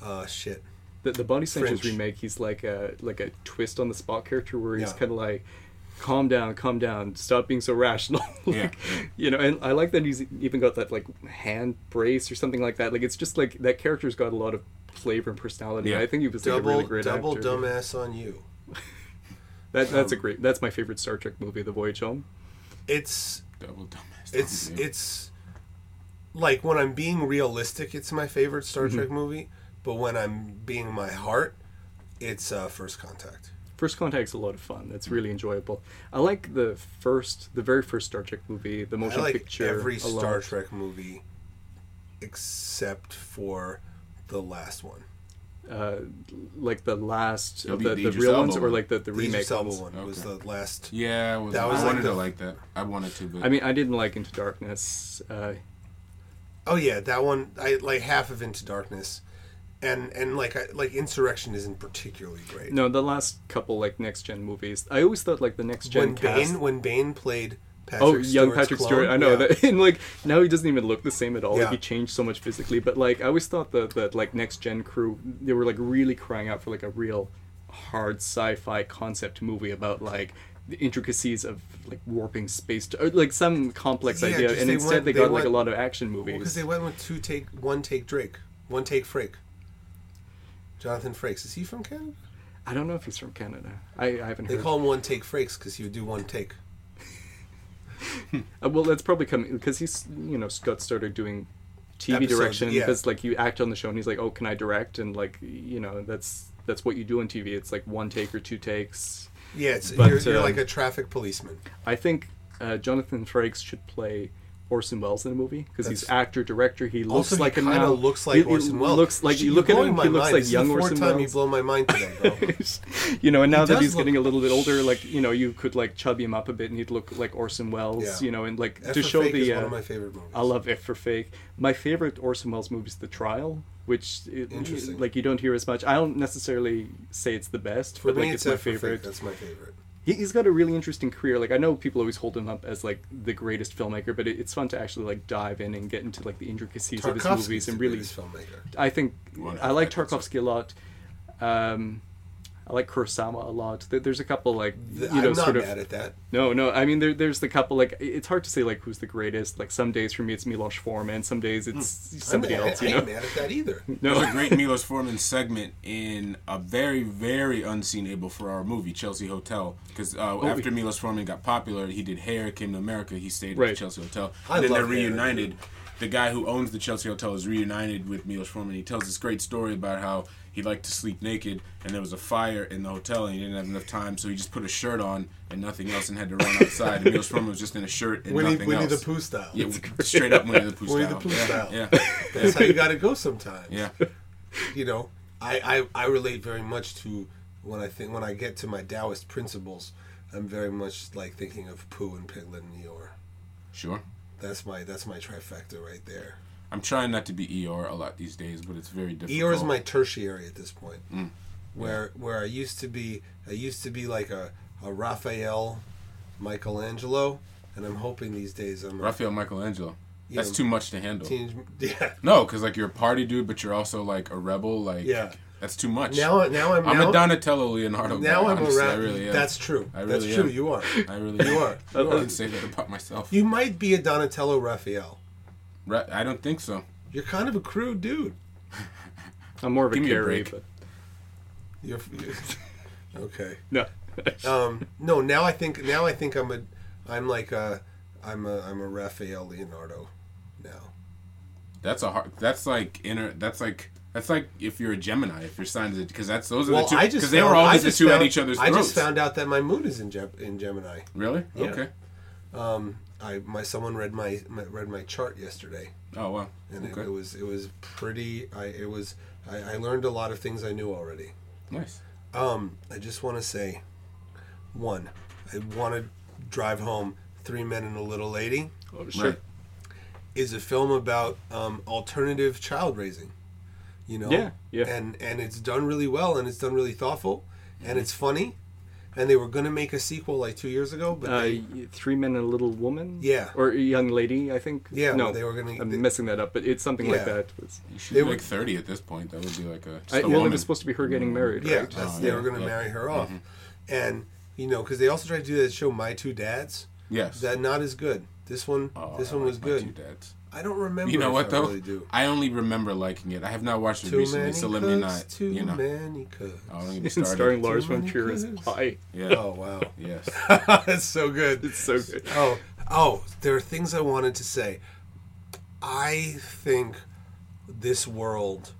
uh, shit. The, the Body Snatchers remake. He's like a like a twist on the Spock character, where he's yeah. kind of like. Calm down, calm down, stop being so rational. like, yeah. You know, and I like that he's even got that, like, hand brace or something like that. Like, it's just, like, that character's got a lot of flavor and personality. Yeah. I think he was, like, double, a really great double actor. Double dumbass on you. that That's um, a great... That's my favorite Star Trek movie, The Voyage Home. It's... Double dumbass It's... On you. It's... Like, when I'm being realistic, it's my favorite Star mm-hmm. Trek movie. But when I'm being my heart, it's uh, First Contact. First Contact's a lot of fun. That's really enjoyable. I like the first, the very first Star Trek movie, the motion I like picture. Every Star Trek movie, except for the last one. Uh, like the last, the, the, the, the real ones, one. Or like the, the, the remake ones? One okay. was the last. Yeah, was, that was I wanted like the, to like that. I wanted to. But... I mean, I didn't like Into Darkness. Uh, oh yeah, that one. I like half of Into Darkness. And and like like Insurrection isn't particularly great. No, the last couple like Next Gen movies, I always thought like the Next Gen when cast... Bane when Bane played Patrick oh young Stewart's Patrick clone. Stewart, I know yeah. that, and like now he doesn't even look the same at all. Yeah. Like, he changed so much physically, but like I always thought that that like Next Gen crew, they were like really crying out for like a real hard sci-fi concept movie about like the intricacies of like warping space to, or, like some complex yeah, idea, and they instead went, they got they went, like a lot of action movies because well, they went with two take one take Drake one take Frake. Jonathan Frakes, is he from Canada? I don't know if he's from Canada. I, I haven't heard. They call him One Take Frakes because he would do one take. uh, well, that's probably coming because he's, you know, Scott started doing T V Episode, direction because yeah. like you act on the show and he's like, oh, can I direct? And like, you know, that's that's what you do on T V. It's like one take or two takes. Yeah, it's, but, you're, you're um, like a traffic policeman. I think uh, Jonathan Frakes should play Orson Welles in a movie because he's actor director. He looks also, like he kind of looks like he, Orson Welles. Looks like you look at him. He looks mind. like this young Orson Welles. Time you blow my mind today, bro. You know, and now he that he's look... getting a little bit older, like you know, you could like chubby him up a bit, and he'd look like Orson Welles. Yeah. You know, and like F to show Fake the. Is uh, one of my favorite movies. I love F for Fake. My favorite Orson Welles movie is The Trial. Which, it, like, you don't hear as much. I don't necessarily say it's the best, For but, like, me, it's, it's my favorite. That's my favorite. He, he's got a really interesting career. Like, I know people always hold him up as, like, the greatest filmmaker, but it, it's fun to actually, like, dive in and get into, like, the intricacies of his movies. And really, filmmaker. I think, One I like Tarkovsky a lot. Um... I like Kurosawa a lot. There's a couple like you I'm know not sort of. Mad at that. No, no. I mean, there, there's the couple like it's hard to say like who's the greatest. Like some days for me it's Milos Forman. Some days it's mm. somebody I'm, else. I, I you know? ain't mad at that either. No. There's a great Milos Forman segment in a very very unseen Abel Ferrara movie, Chelsea Hotel, because uh, oh, after yeah. Milos Forman got popular, he did Hair, came to America, he stayed at right. the Chelsea Hotel, I and then they're reunited. Hair. The guy who owns the Chelsea Hotel is reunited with Milos Forman. He tells this great story about how he liked to sleep naked, and there was a fire in the hotel, and he didn't have enough time, so he just put a shirt on and nothing else, and had to run outside. And Milos Forman was just in a shirt and Winnie, nothing Winnie else. Winnie the Pooh style. Yeah, straight up Winnie the Pooh style. Winnie the Pooh yeah. style. Yeah. yeah. That's how you got to go sometimes. Yeah. You know, I, I I relate very much to when I think when I get to my Taoist principles, I'm very much like thinking of Pooh and Piglet and Eeyore. Sure. That's my that's my trifecta right there. I'm trying not to be Eeyore a lot these days, but it's very difficult. Eeyore is my tertiary at this point. Mm. Where where I used to be I used to be like a, a Raphael Michelangelo, and I'm hoping these days I'm Raphael a, Michelangelo. That's know, too much to handle. Teenage, yeah. No, because like you're a party dude, but you're also like a rebel. Like yeah. that's too much. Now now I'm I'm now, a Donatello Leonardo. Now guy, I'm honestly. a rebel. Really that's true. I really that's am. true. You are. I really you are. I didn't say that about myself. You might be a Donatello Raphael. I don't think so. You're kind of a crude dude. I'm more of a carry, but you're, you're okay. No, um, no. Now I think now I think I'm a I'm like a I'm a I'm a Raphael Leonardo now. That's a hard. That's like inner. That's like that's like if you're a Gemini, if you're signed as because that's those are well, the two because they were always the two found, at each other's throats. I just found out that my moon is in Gem, in Gemini. Really? Yeah. Okay. Um. I my someone read my, my read my chart yesterday. Oh wow! And okay. it, it was it was pretty. I it was I, I learned a lot of things I knew already. Nice. Um, I just want to say, one, I want to drive home. Three Men and a Little Lady. Oh sure. Right. Is a film about um, alternative child raising. You know. Yeah. Yeah. And and it's done really well, and it's done really thoughtful, mm-hmm. and it's funny. And they were going to make a sequel like two years ago, but uh, they... Three Men and a Little Woman, yeah, or a Young Lady, I think. Yeah, no, well, they were going to. I'm they... messing that up, but it's something yeah. like that. It's... You should they be were... like thirty at this point. That would be like a. Just I, a well, it was supposed to be her getting married. Yeah, right? that's, oh, they yeah. were going to yeah. marry her off, mm-hmm. and you know, because they also tried to do that show My Two Dads. Yes, that not as good. This one, oh, this one like was my good. Two Dads. I don't remember. You know what I though? Really do. I only remember liking it. I have not watched it too recently. Many so let me not. Too you know. many cooks. Oh, don't get started. Starring Lars von Trier as Pie. Yeah. Oh wow. Yes. That's so good. It's so good. Oh, oh, there are things I wanted to say. I think this world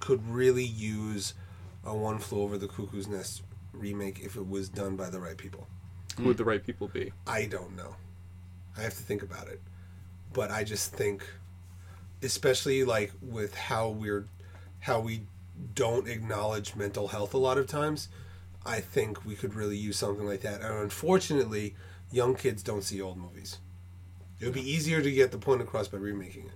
could really use a One Flew Over the Cuckoo's Nest remake if it was done by the right people. Who would the right people be? I don't know. I have to think about it. But I just think, especially like with how we're, how we don't acknowledge mental health a lot of times, I think we could really use something like that. And unfortunately, young kids don't see old movies. It would be easier to get the point across by remaking it.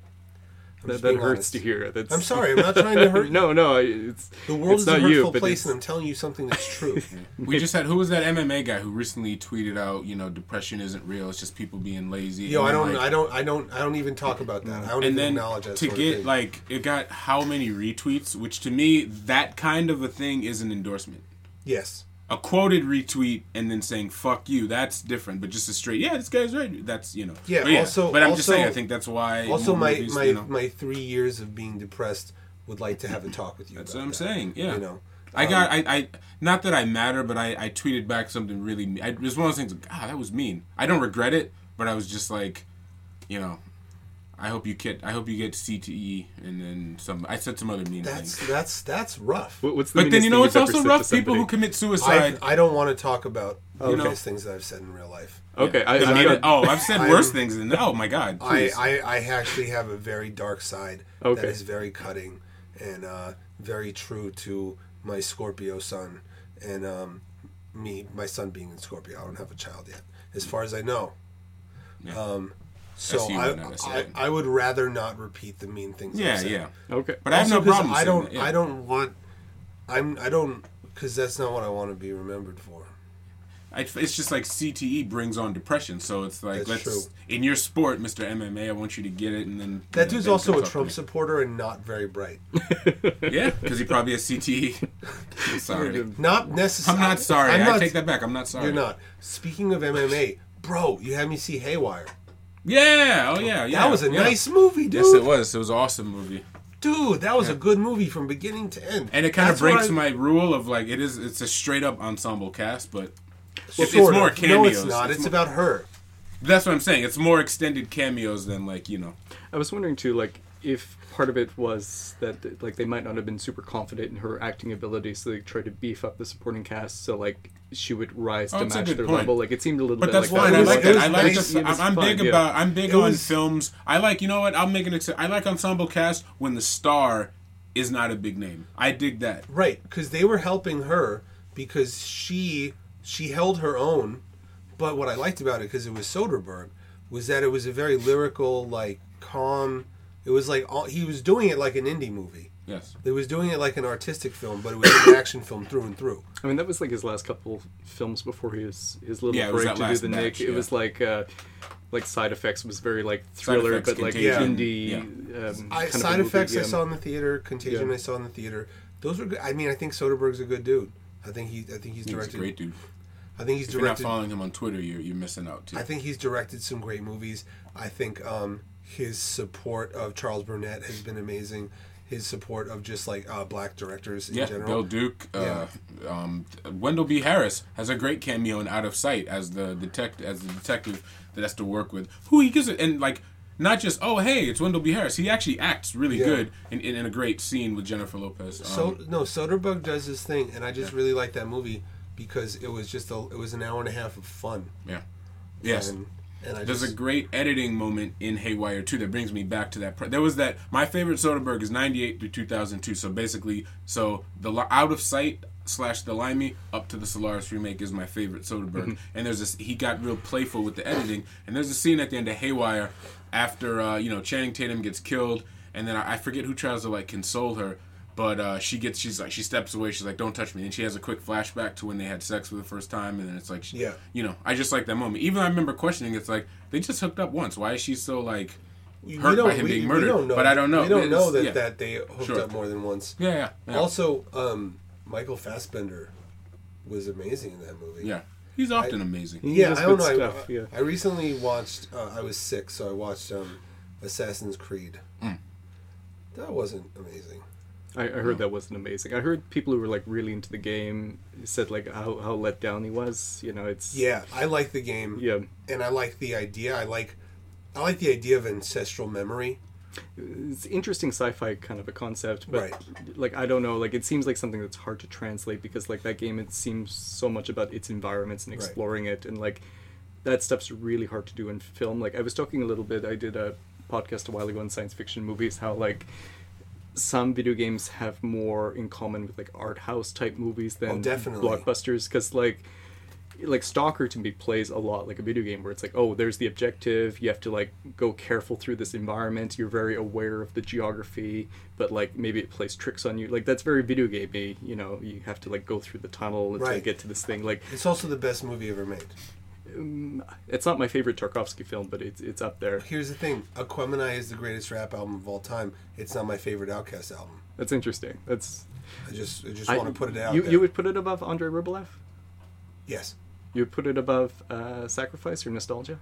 I'm that that hurts honest. to hear. That's... I'm sorry. I'm not trying to hurt you. No, no. It's, the world it's is not a hurtful you, place, it's... and I'm telling you something that's true. We just had... Who was that M M A guy who recently tweeted out, you know, depression isn't real. It's just people being lazy. Yo, I don't, like, I don't, I don't, I don't even talk about that. I don't and even then acknowledge that to sort get, of thing. Like, it got how many retweets, which to me, that kind of a thing is an endorsement. Yes. A quoted retweet and then saying "fuck you," that's different. But just a straight, yeah, this guy's right. That's you know, yeah. But, yeah. Also, but I'm also, just saying, I think that's why. Also, my movies, my, you know, my three years of being depressed would like to have a talk with you. That's about what I'm that. saying. Yeah, you know, I um, got I, I not that I matter, but I, I tweeted back something really. Mean. I, it was one of those things. God, that was mean. I don't regret it, but I was just like, you know. I hope you get I hope you get C T E and then some. I said some other mean that's, things. That's that's rough. What, what's the but then you know it's also rough people who commit suicide. I, I don't want to talk about oh, you know, those things that I've said in real life. Okay. Yeah. I, I, I, I, oh, I've said I'm, worse things than that. Oh my God. I, I, I actually have a very dark side okay. that is very cutting and uh, very true to my Scorpio son and um, me. My son being in Scorpio, I don't have a child yet, as far as I know. Yeah. Um, So I, I I would rather not repeat the mean things. Yeah, yeah, okay. But also I have no problem. I don't. That, yeah. I don't want. I'm. I don't. Because that's not what I want to be remembered for. I, it's just like C T E brings on depression. So it's like that's let's true. In your sport, Mister M M A. I want you to get it, and then that dude's know, also a Trump supporter and not very bright. Yeah, because he probably has C T E. I'm sorry. Not necessarily. I'm not sorry. I'm not, I take that back. I'm not sorry. You're not. Speaking of M M A, bro, you had me see Haywire. Yeah, oh yeah, yeah. That was a yeah. nice movie, dude. Yes, it was. It was an awesome movie. Dude, that was yeah. a good movie from beginning to end. And it kind That's of breaks I... my rule of like, it is. It's a straight-up ensemble cast, but it's, it's more of. Cameos. No, it's not. It's, it's more... about her. That's what I'm saying. It's more extended cameos than like, you know. I was wondering, too, like, if part of it was that like they might not have been super confident in her acting ability, so they tried to beef up the supporting cast so like she would rise oh, to match their point. level. Like it seemed a little but bit that's like that. I like that. I like nice. the, I'm fun, big yeah. about I'm big it on was... films. I like you know what I'll make an exception. I like ensemble cast when the star is not a big name. I dig that. Right, because they were helping her because she she held her own. But what I liked about it because it was Soderbergh was that it was a very lyrical, like calm. It was like, all, he was doing it like an indie movie. Yes. He was doing it like an artistic film, but it was an action film through and through. I mean, that was like his last couple films before his, his little yeah, break to do The Nick. Yeah. It was like, uh, like Side Effects was very like thriller, but like Contagion. Indie. Yeah. Um, I, kind Side of Effects movie, yeah. I saw in the theater, Contagion yeah. I saw in the theater. Those were good. I mean, I think Soderbergh's a good dude. I think he. I think he's directed. He's a great dude. I think he's if directed. If you're not following him on Twitter, you're, you're missing out too. I think he's directed some great movies. I think... Um, his support of Charles Burnett has been amazing. His support of just like uh, black directors in yeah, general. Bill Duke, uh, yeah. um, Wendell B. Harris has a great cameo in Out of Sight as the detect as the detective that has to work with who he gives it and like not just oh hey it's Wendell B. Harris. He actually acts really yeah. good in, in, in a great scene with Jennifer Lopez. Um, so no Soderbergh does his thing, and I just yeah. really like that movie because it was just a, it was an hour and a half of fun. Yeah. Yes. And, And I There's just... a great editing moment in Haywire too that brings me back to that. Pre- there was that my favorite Soderbergh is ninety-eight through two thousand two. So basically, so the Out of Sight slash The Limey up to the Solaris remake is my favorite Soderbergh. And there's this he got real playful with the editing. And there's a scene at the end of Haywire after uh, you know Channing Tatum gets killed, and then I, I forget who tries to like console her, but uh, she gets she's like she steps away. She's like, "Don't touch me," and she has a quick flashback to when they had sex for the first time. And then it's like, she, yeah, you know, I just like that moment. Even I remember questioning. It's like they just hooked up once. Why is she so like? Hurt by him we, being murdered, know, but I don't know. We don't it's, know that, yeah. that they hooked sure. up more than once. Yeah, yeah. yeah. Also, um, Michael Fassbender was amazing in that movie. Yeah, he's often I, amazing. Yeah, I don't know. Stuff, I, yeah. I recently watched. Uh, I was sick, so I watched um, Assassin's Creed. Mm. That wasn't amazing. I, I heard no. that wasn't amazing. I heard people who were like really into the game said like how how let down he was. You know, it's yeah. I like the game. Yeah, and I like the idea. I like. I like the idea of ancestral memory. It's interesting sci-fi kind of a concept, but right. like I don't know, like it seems like something that's hard to translate because like that game it seems so much about its environments and exploring right. it, and like that stuff's really hard to do in film. Like I was talking a little bit, I did a podcast a while ago on science fiction movies, how like some video games have more in common with like art house type movies than oh, definitely. blockbusters, because like. Like Stalker to me plays a lot like a video game where it's like, oh, there's the objective, you have to like go careful through this environment, you're very aware of the geography, but like maybe it plays tricks on you. Like that's very video gamey, you know, you have to like go through the tunnel until right. you get to this thing. Like it's also the best movie ever made. Um, it's not my favorite Tarkovsky film, but it's it's up there. Here's the thing, Aquemini is the greatest rap album of all time. It's not my favorite Outkast album. That's interesting. That's I just I just I, want to put it out. You there. You would put it above Andrei Rublev? Yes. You put it above uh, Sacrifice or Nostalgia?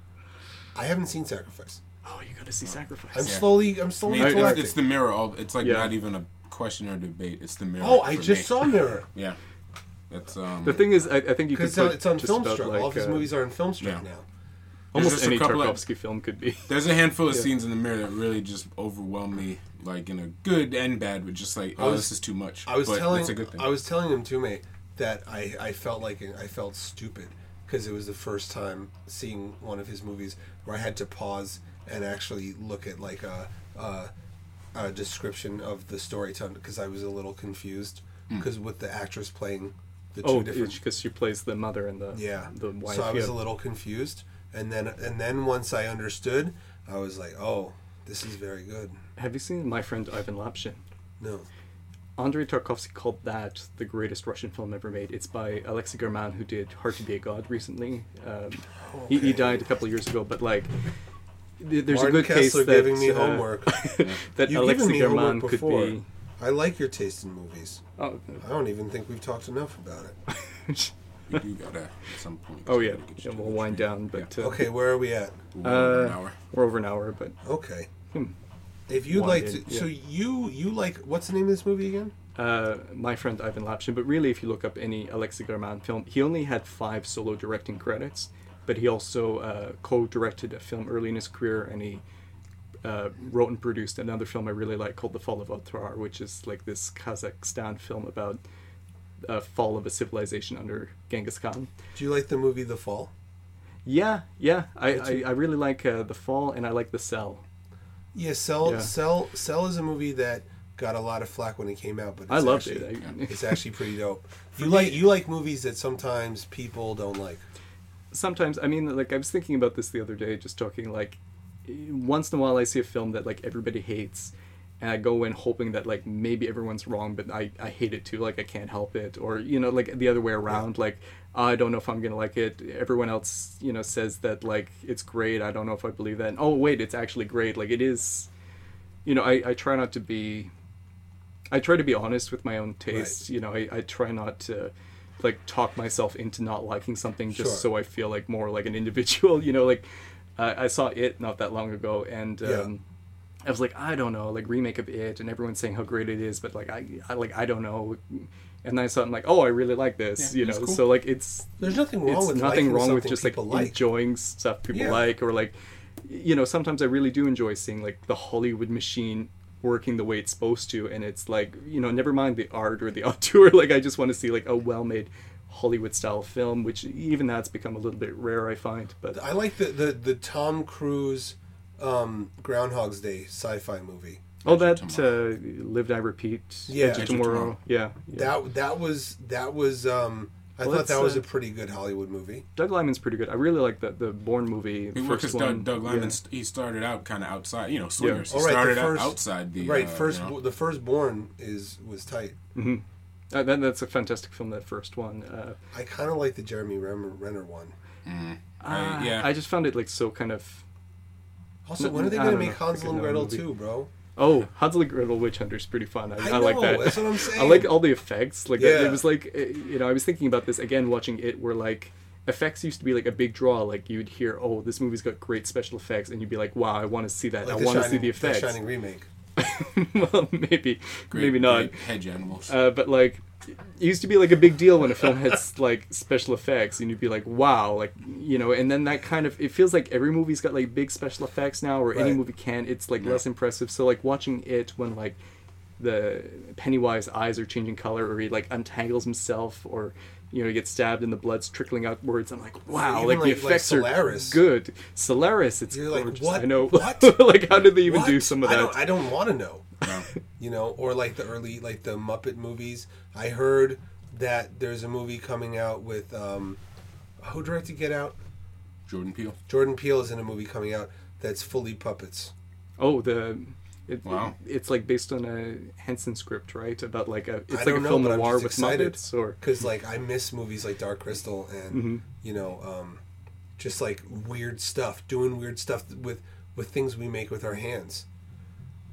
I haven't seen Sacrifice. Oh, you got to see oh. Sacrifice. I'm yeah. slowly, I'm slowly. I, it's, it's the mirror. All, it's like yeah. not even a question or debate. It's the mirror. Oh, I just me. saw Mirror. Yeah, that's um, the thing is, I, I think you because it's on Filmstruck. Like, all of his uh, movies are in Filmstruck yeah. now. almost any Tarkovsky of, film could be. There's a handful of yeah. scenes in The Mirror that really just overwhelm me, like in a good and bad, with just like, oh, was, this is too much. I was but telling, that's a good thing. I was telling him too, mate, that I, I felt like I felt stupid because it was the first time seeing one of his movies where I had to pause and actually look at like a, a, a description of the story, because I was a little confused because mm. with the actress playing the two oh, different. Oh, because she plays the mother and the yeah. the wife. So I was yeah. a little confused, and then and then once I understood, I was like, oh, this is very good. Have you seen My Friend Ivan Lapshin? No. Andrei Tarkovsky called that the greatest Russian film ever made. It's by Alexei German, who did Hard to Be a God recently. Um, okay. he, he died a couple of years ago, but like, th- there's Martin a good Kessler case that... Martin giving me uh, homework. that You've Alexei me German could before. be... I like your taste in movies. Oh, okay. I don't even think we've talked enough about it. We do gotta, at some point... Oh, yeah. yeah we'll wind train. down, but... Yeah. Uh, okay, where are we at? We're uh, over an hour. We're over an hour, but... Okay. Hmm. If you'd wanted, like to, yeah. so you you like, what's the name of this movie again? Uh, My Friend Ivan Lapshin. But really, if you look up any Alexei German film, he only had five solo directing credits, but he also uh, co-directed a film early in his career, and he uh, wrote and produced another film I really like called The Fall of Otrar, which is like this Kazakhstan film about the uh, fall of a civilization under Genghis Khan. Do you like the movie The Fall? Yeah, yeah. I, I, I really like uh, The Fall, and I like The Cell. Yeah, Cell, yeah. Cell, Cell is a movie that got a lot of flack when it came out, but it's I loved actually, it. I, it's actually pretty dope. You like you like movies that sometimes people don't like. Sometimes, I mean, like I was thinking about this the other day, just talking. Like, once in a while, I see a film that like everybody hates, and I go in hoping that like maybe everyone's wrong, but I, I hate it too. Like I can't help it, or you know, like the other way around. Yeah. Like I don't know if I'm gonna like it. Everyone else, you know, says that like it's great. I don't know if I believe that. And, oh wait, it's actually great. Like it is. You know, I, I try not to be. I try to be honest with my own tastes. Right. You know, I, I try not to, like, talk myself into not liking something just sure. so I feel like more like an individual. You know, like uh, I saw It not that long ago, and. Um, yeah. I was like, I don't know, like remake of It, and everyone's saying how great it is, but like I, I like I don't know, and then I saw it, I'm like, oh, I really like this, yeah, you know. Cool. So like it's there's nothing wrong it's with nothing wrong with just like, like enjoying stuff people yeah. like, or like, you know, sometimes I really do enjoy seeing like the Hollywood machine working the way it's supposed to, and it's like, you know, never mind the art or the auteur, like I just want to see like a well-made Hollywood style film, which even that's become a little bit rare, I find. But I like the the, the Tom Cruise. Um, Groundhog's Day sci-fi movie. Oh, that uh, Live, Die, Repeat. Yeah, Edge of Tomorrow. Tomorrow. Yeah, yeah, that that was that was. Um, I well, thought that was uh, a pretty good Hollywood movie. Doug Liman's pretty good. I really like the the Bourne movie. The he worked with Doug, Doug Liman. Yeah. He started out kind of outside, you know, swingers. Yeah. He right, started the first, out outside the right. Uh, first, you know. The first Bourne is was tight. Mm-hmm. Uh, that, that's a fantastic film. That first one. Uh, I kind of like the Jeremy Renner one. Mm. Uh, uh, yeah, I just found it like so kind of. Also, when are they going to make Hansel and Gretel two, bro? Oh, Hansel and Gretel Witch Hunter is pretty fun. I, I, I know, like that. That's what I'm saying. I like all the effects. Like yeah. It was like, you know, I was thinking about this again watching it, where like effects used to be like a big draw. Like you'd hear, oh, this movie's got great special effects, and you'd be like, wow, I want to see that. Like I want to see the effects. The Shining remake. Well, maybe, great, maybe not. Great hedge animals. Uh, but like. It used to be like a big deal when a film had like special effects, and you'd be like, wow, like, you know, and then that kind of, it feels like every movie's got like big special effects now, or right. any movie can, it's like yeah. less impressive. So like watching it when like the Pennywise eyes are changing color, or he like untangles himself, or, you know, he gets stabbed and the blood's trickling outwards, I'm like, wow, even like the like, effects like Solaris. Are good. Solaris, it's You're gorgeous. Like, what? I know. What? Like how did they even what? do some of that? I don't, I don't want to know. No. You know, or like the early, like the Muppet movies. I heard that there's a movie coming out with, um, who directed Get Out? Jordan Peele. Jordan Peele is in a movie coming out that's fully puppets. Oh, the... It, wow. it, it's like based on a Henson script, right? About like a it's I like a know, film noir with Muppets, or because like I miss movies like Dark Crystal and mm-hmm. you know, um, just like weird stuff, doing weird stuff with, with things we make with our hands.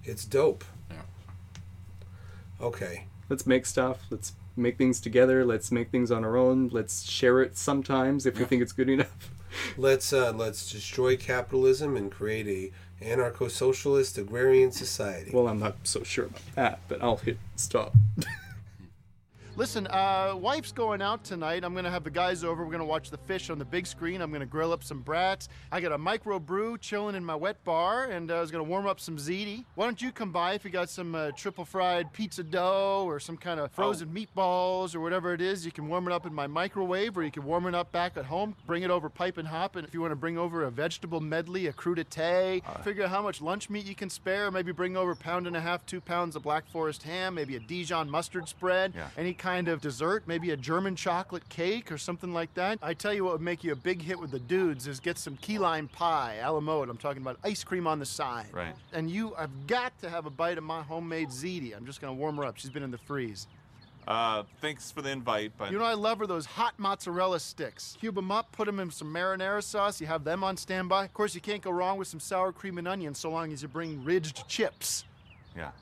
It's dope. Yeah. Okay. Let's make stuff. Let's make things together. Let's make things on our own. Let's share it sometimes if yeah. we think it's good enough. Let's uh, let's destroy capitalism and create a. anarcho-socialist agrarian society. Well, I'm not so sure about that, but I'll hit stop. Listen, uh, wife's going out tonight. I'm going to have the guys over. We're going to watch The Fish on the big screen. I'm going to grill up some brats. I got a micro brew chilling in my wet bar, and uh, I was going to warm up some ziti. Why don't you come by if you got some uh, triple fried pizza dough or some kind of frozen meatballs or whatever it is? You can warm it up in my microwave, or you can warm it up back at home. Bring it over pipe and hop, and if you want to bring over a vegetable medley, a crudité, right. Figure out how much lunch meat you can spare. Maybe bring over a pound and a half, two pounds of Black Forest ham, maybe a Dijon mustard spread, yeah. Any kind of dessert, maybe a German chocolate cake or something like that. I tell you what would make you a big hit with the dudes is get some key lime pie, a la mode. I'm talking about ice cream on the side. Right. And you, I've got to have a bite of my homemade ziti. I'm just going to warm her up. She's been in the freeze. Uh, thanks for the invite, but... You know, I love her, those hot mozzarella sticks. Cube them up, put them in some marinara sauce, you have them on standby. Of course, you can't go wrong with some sour cream and onion so long as you bring ridged chips. Yeah.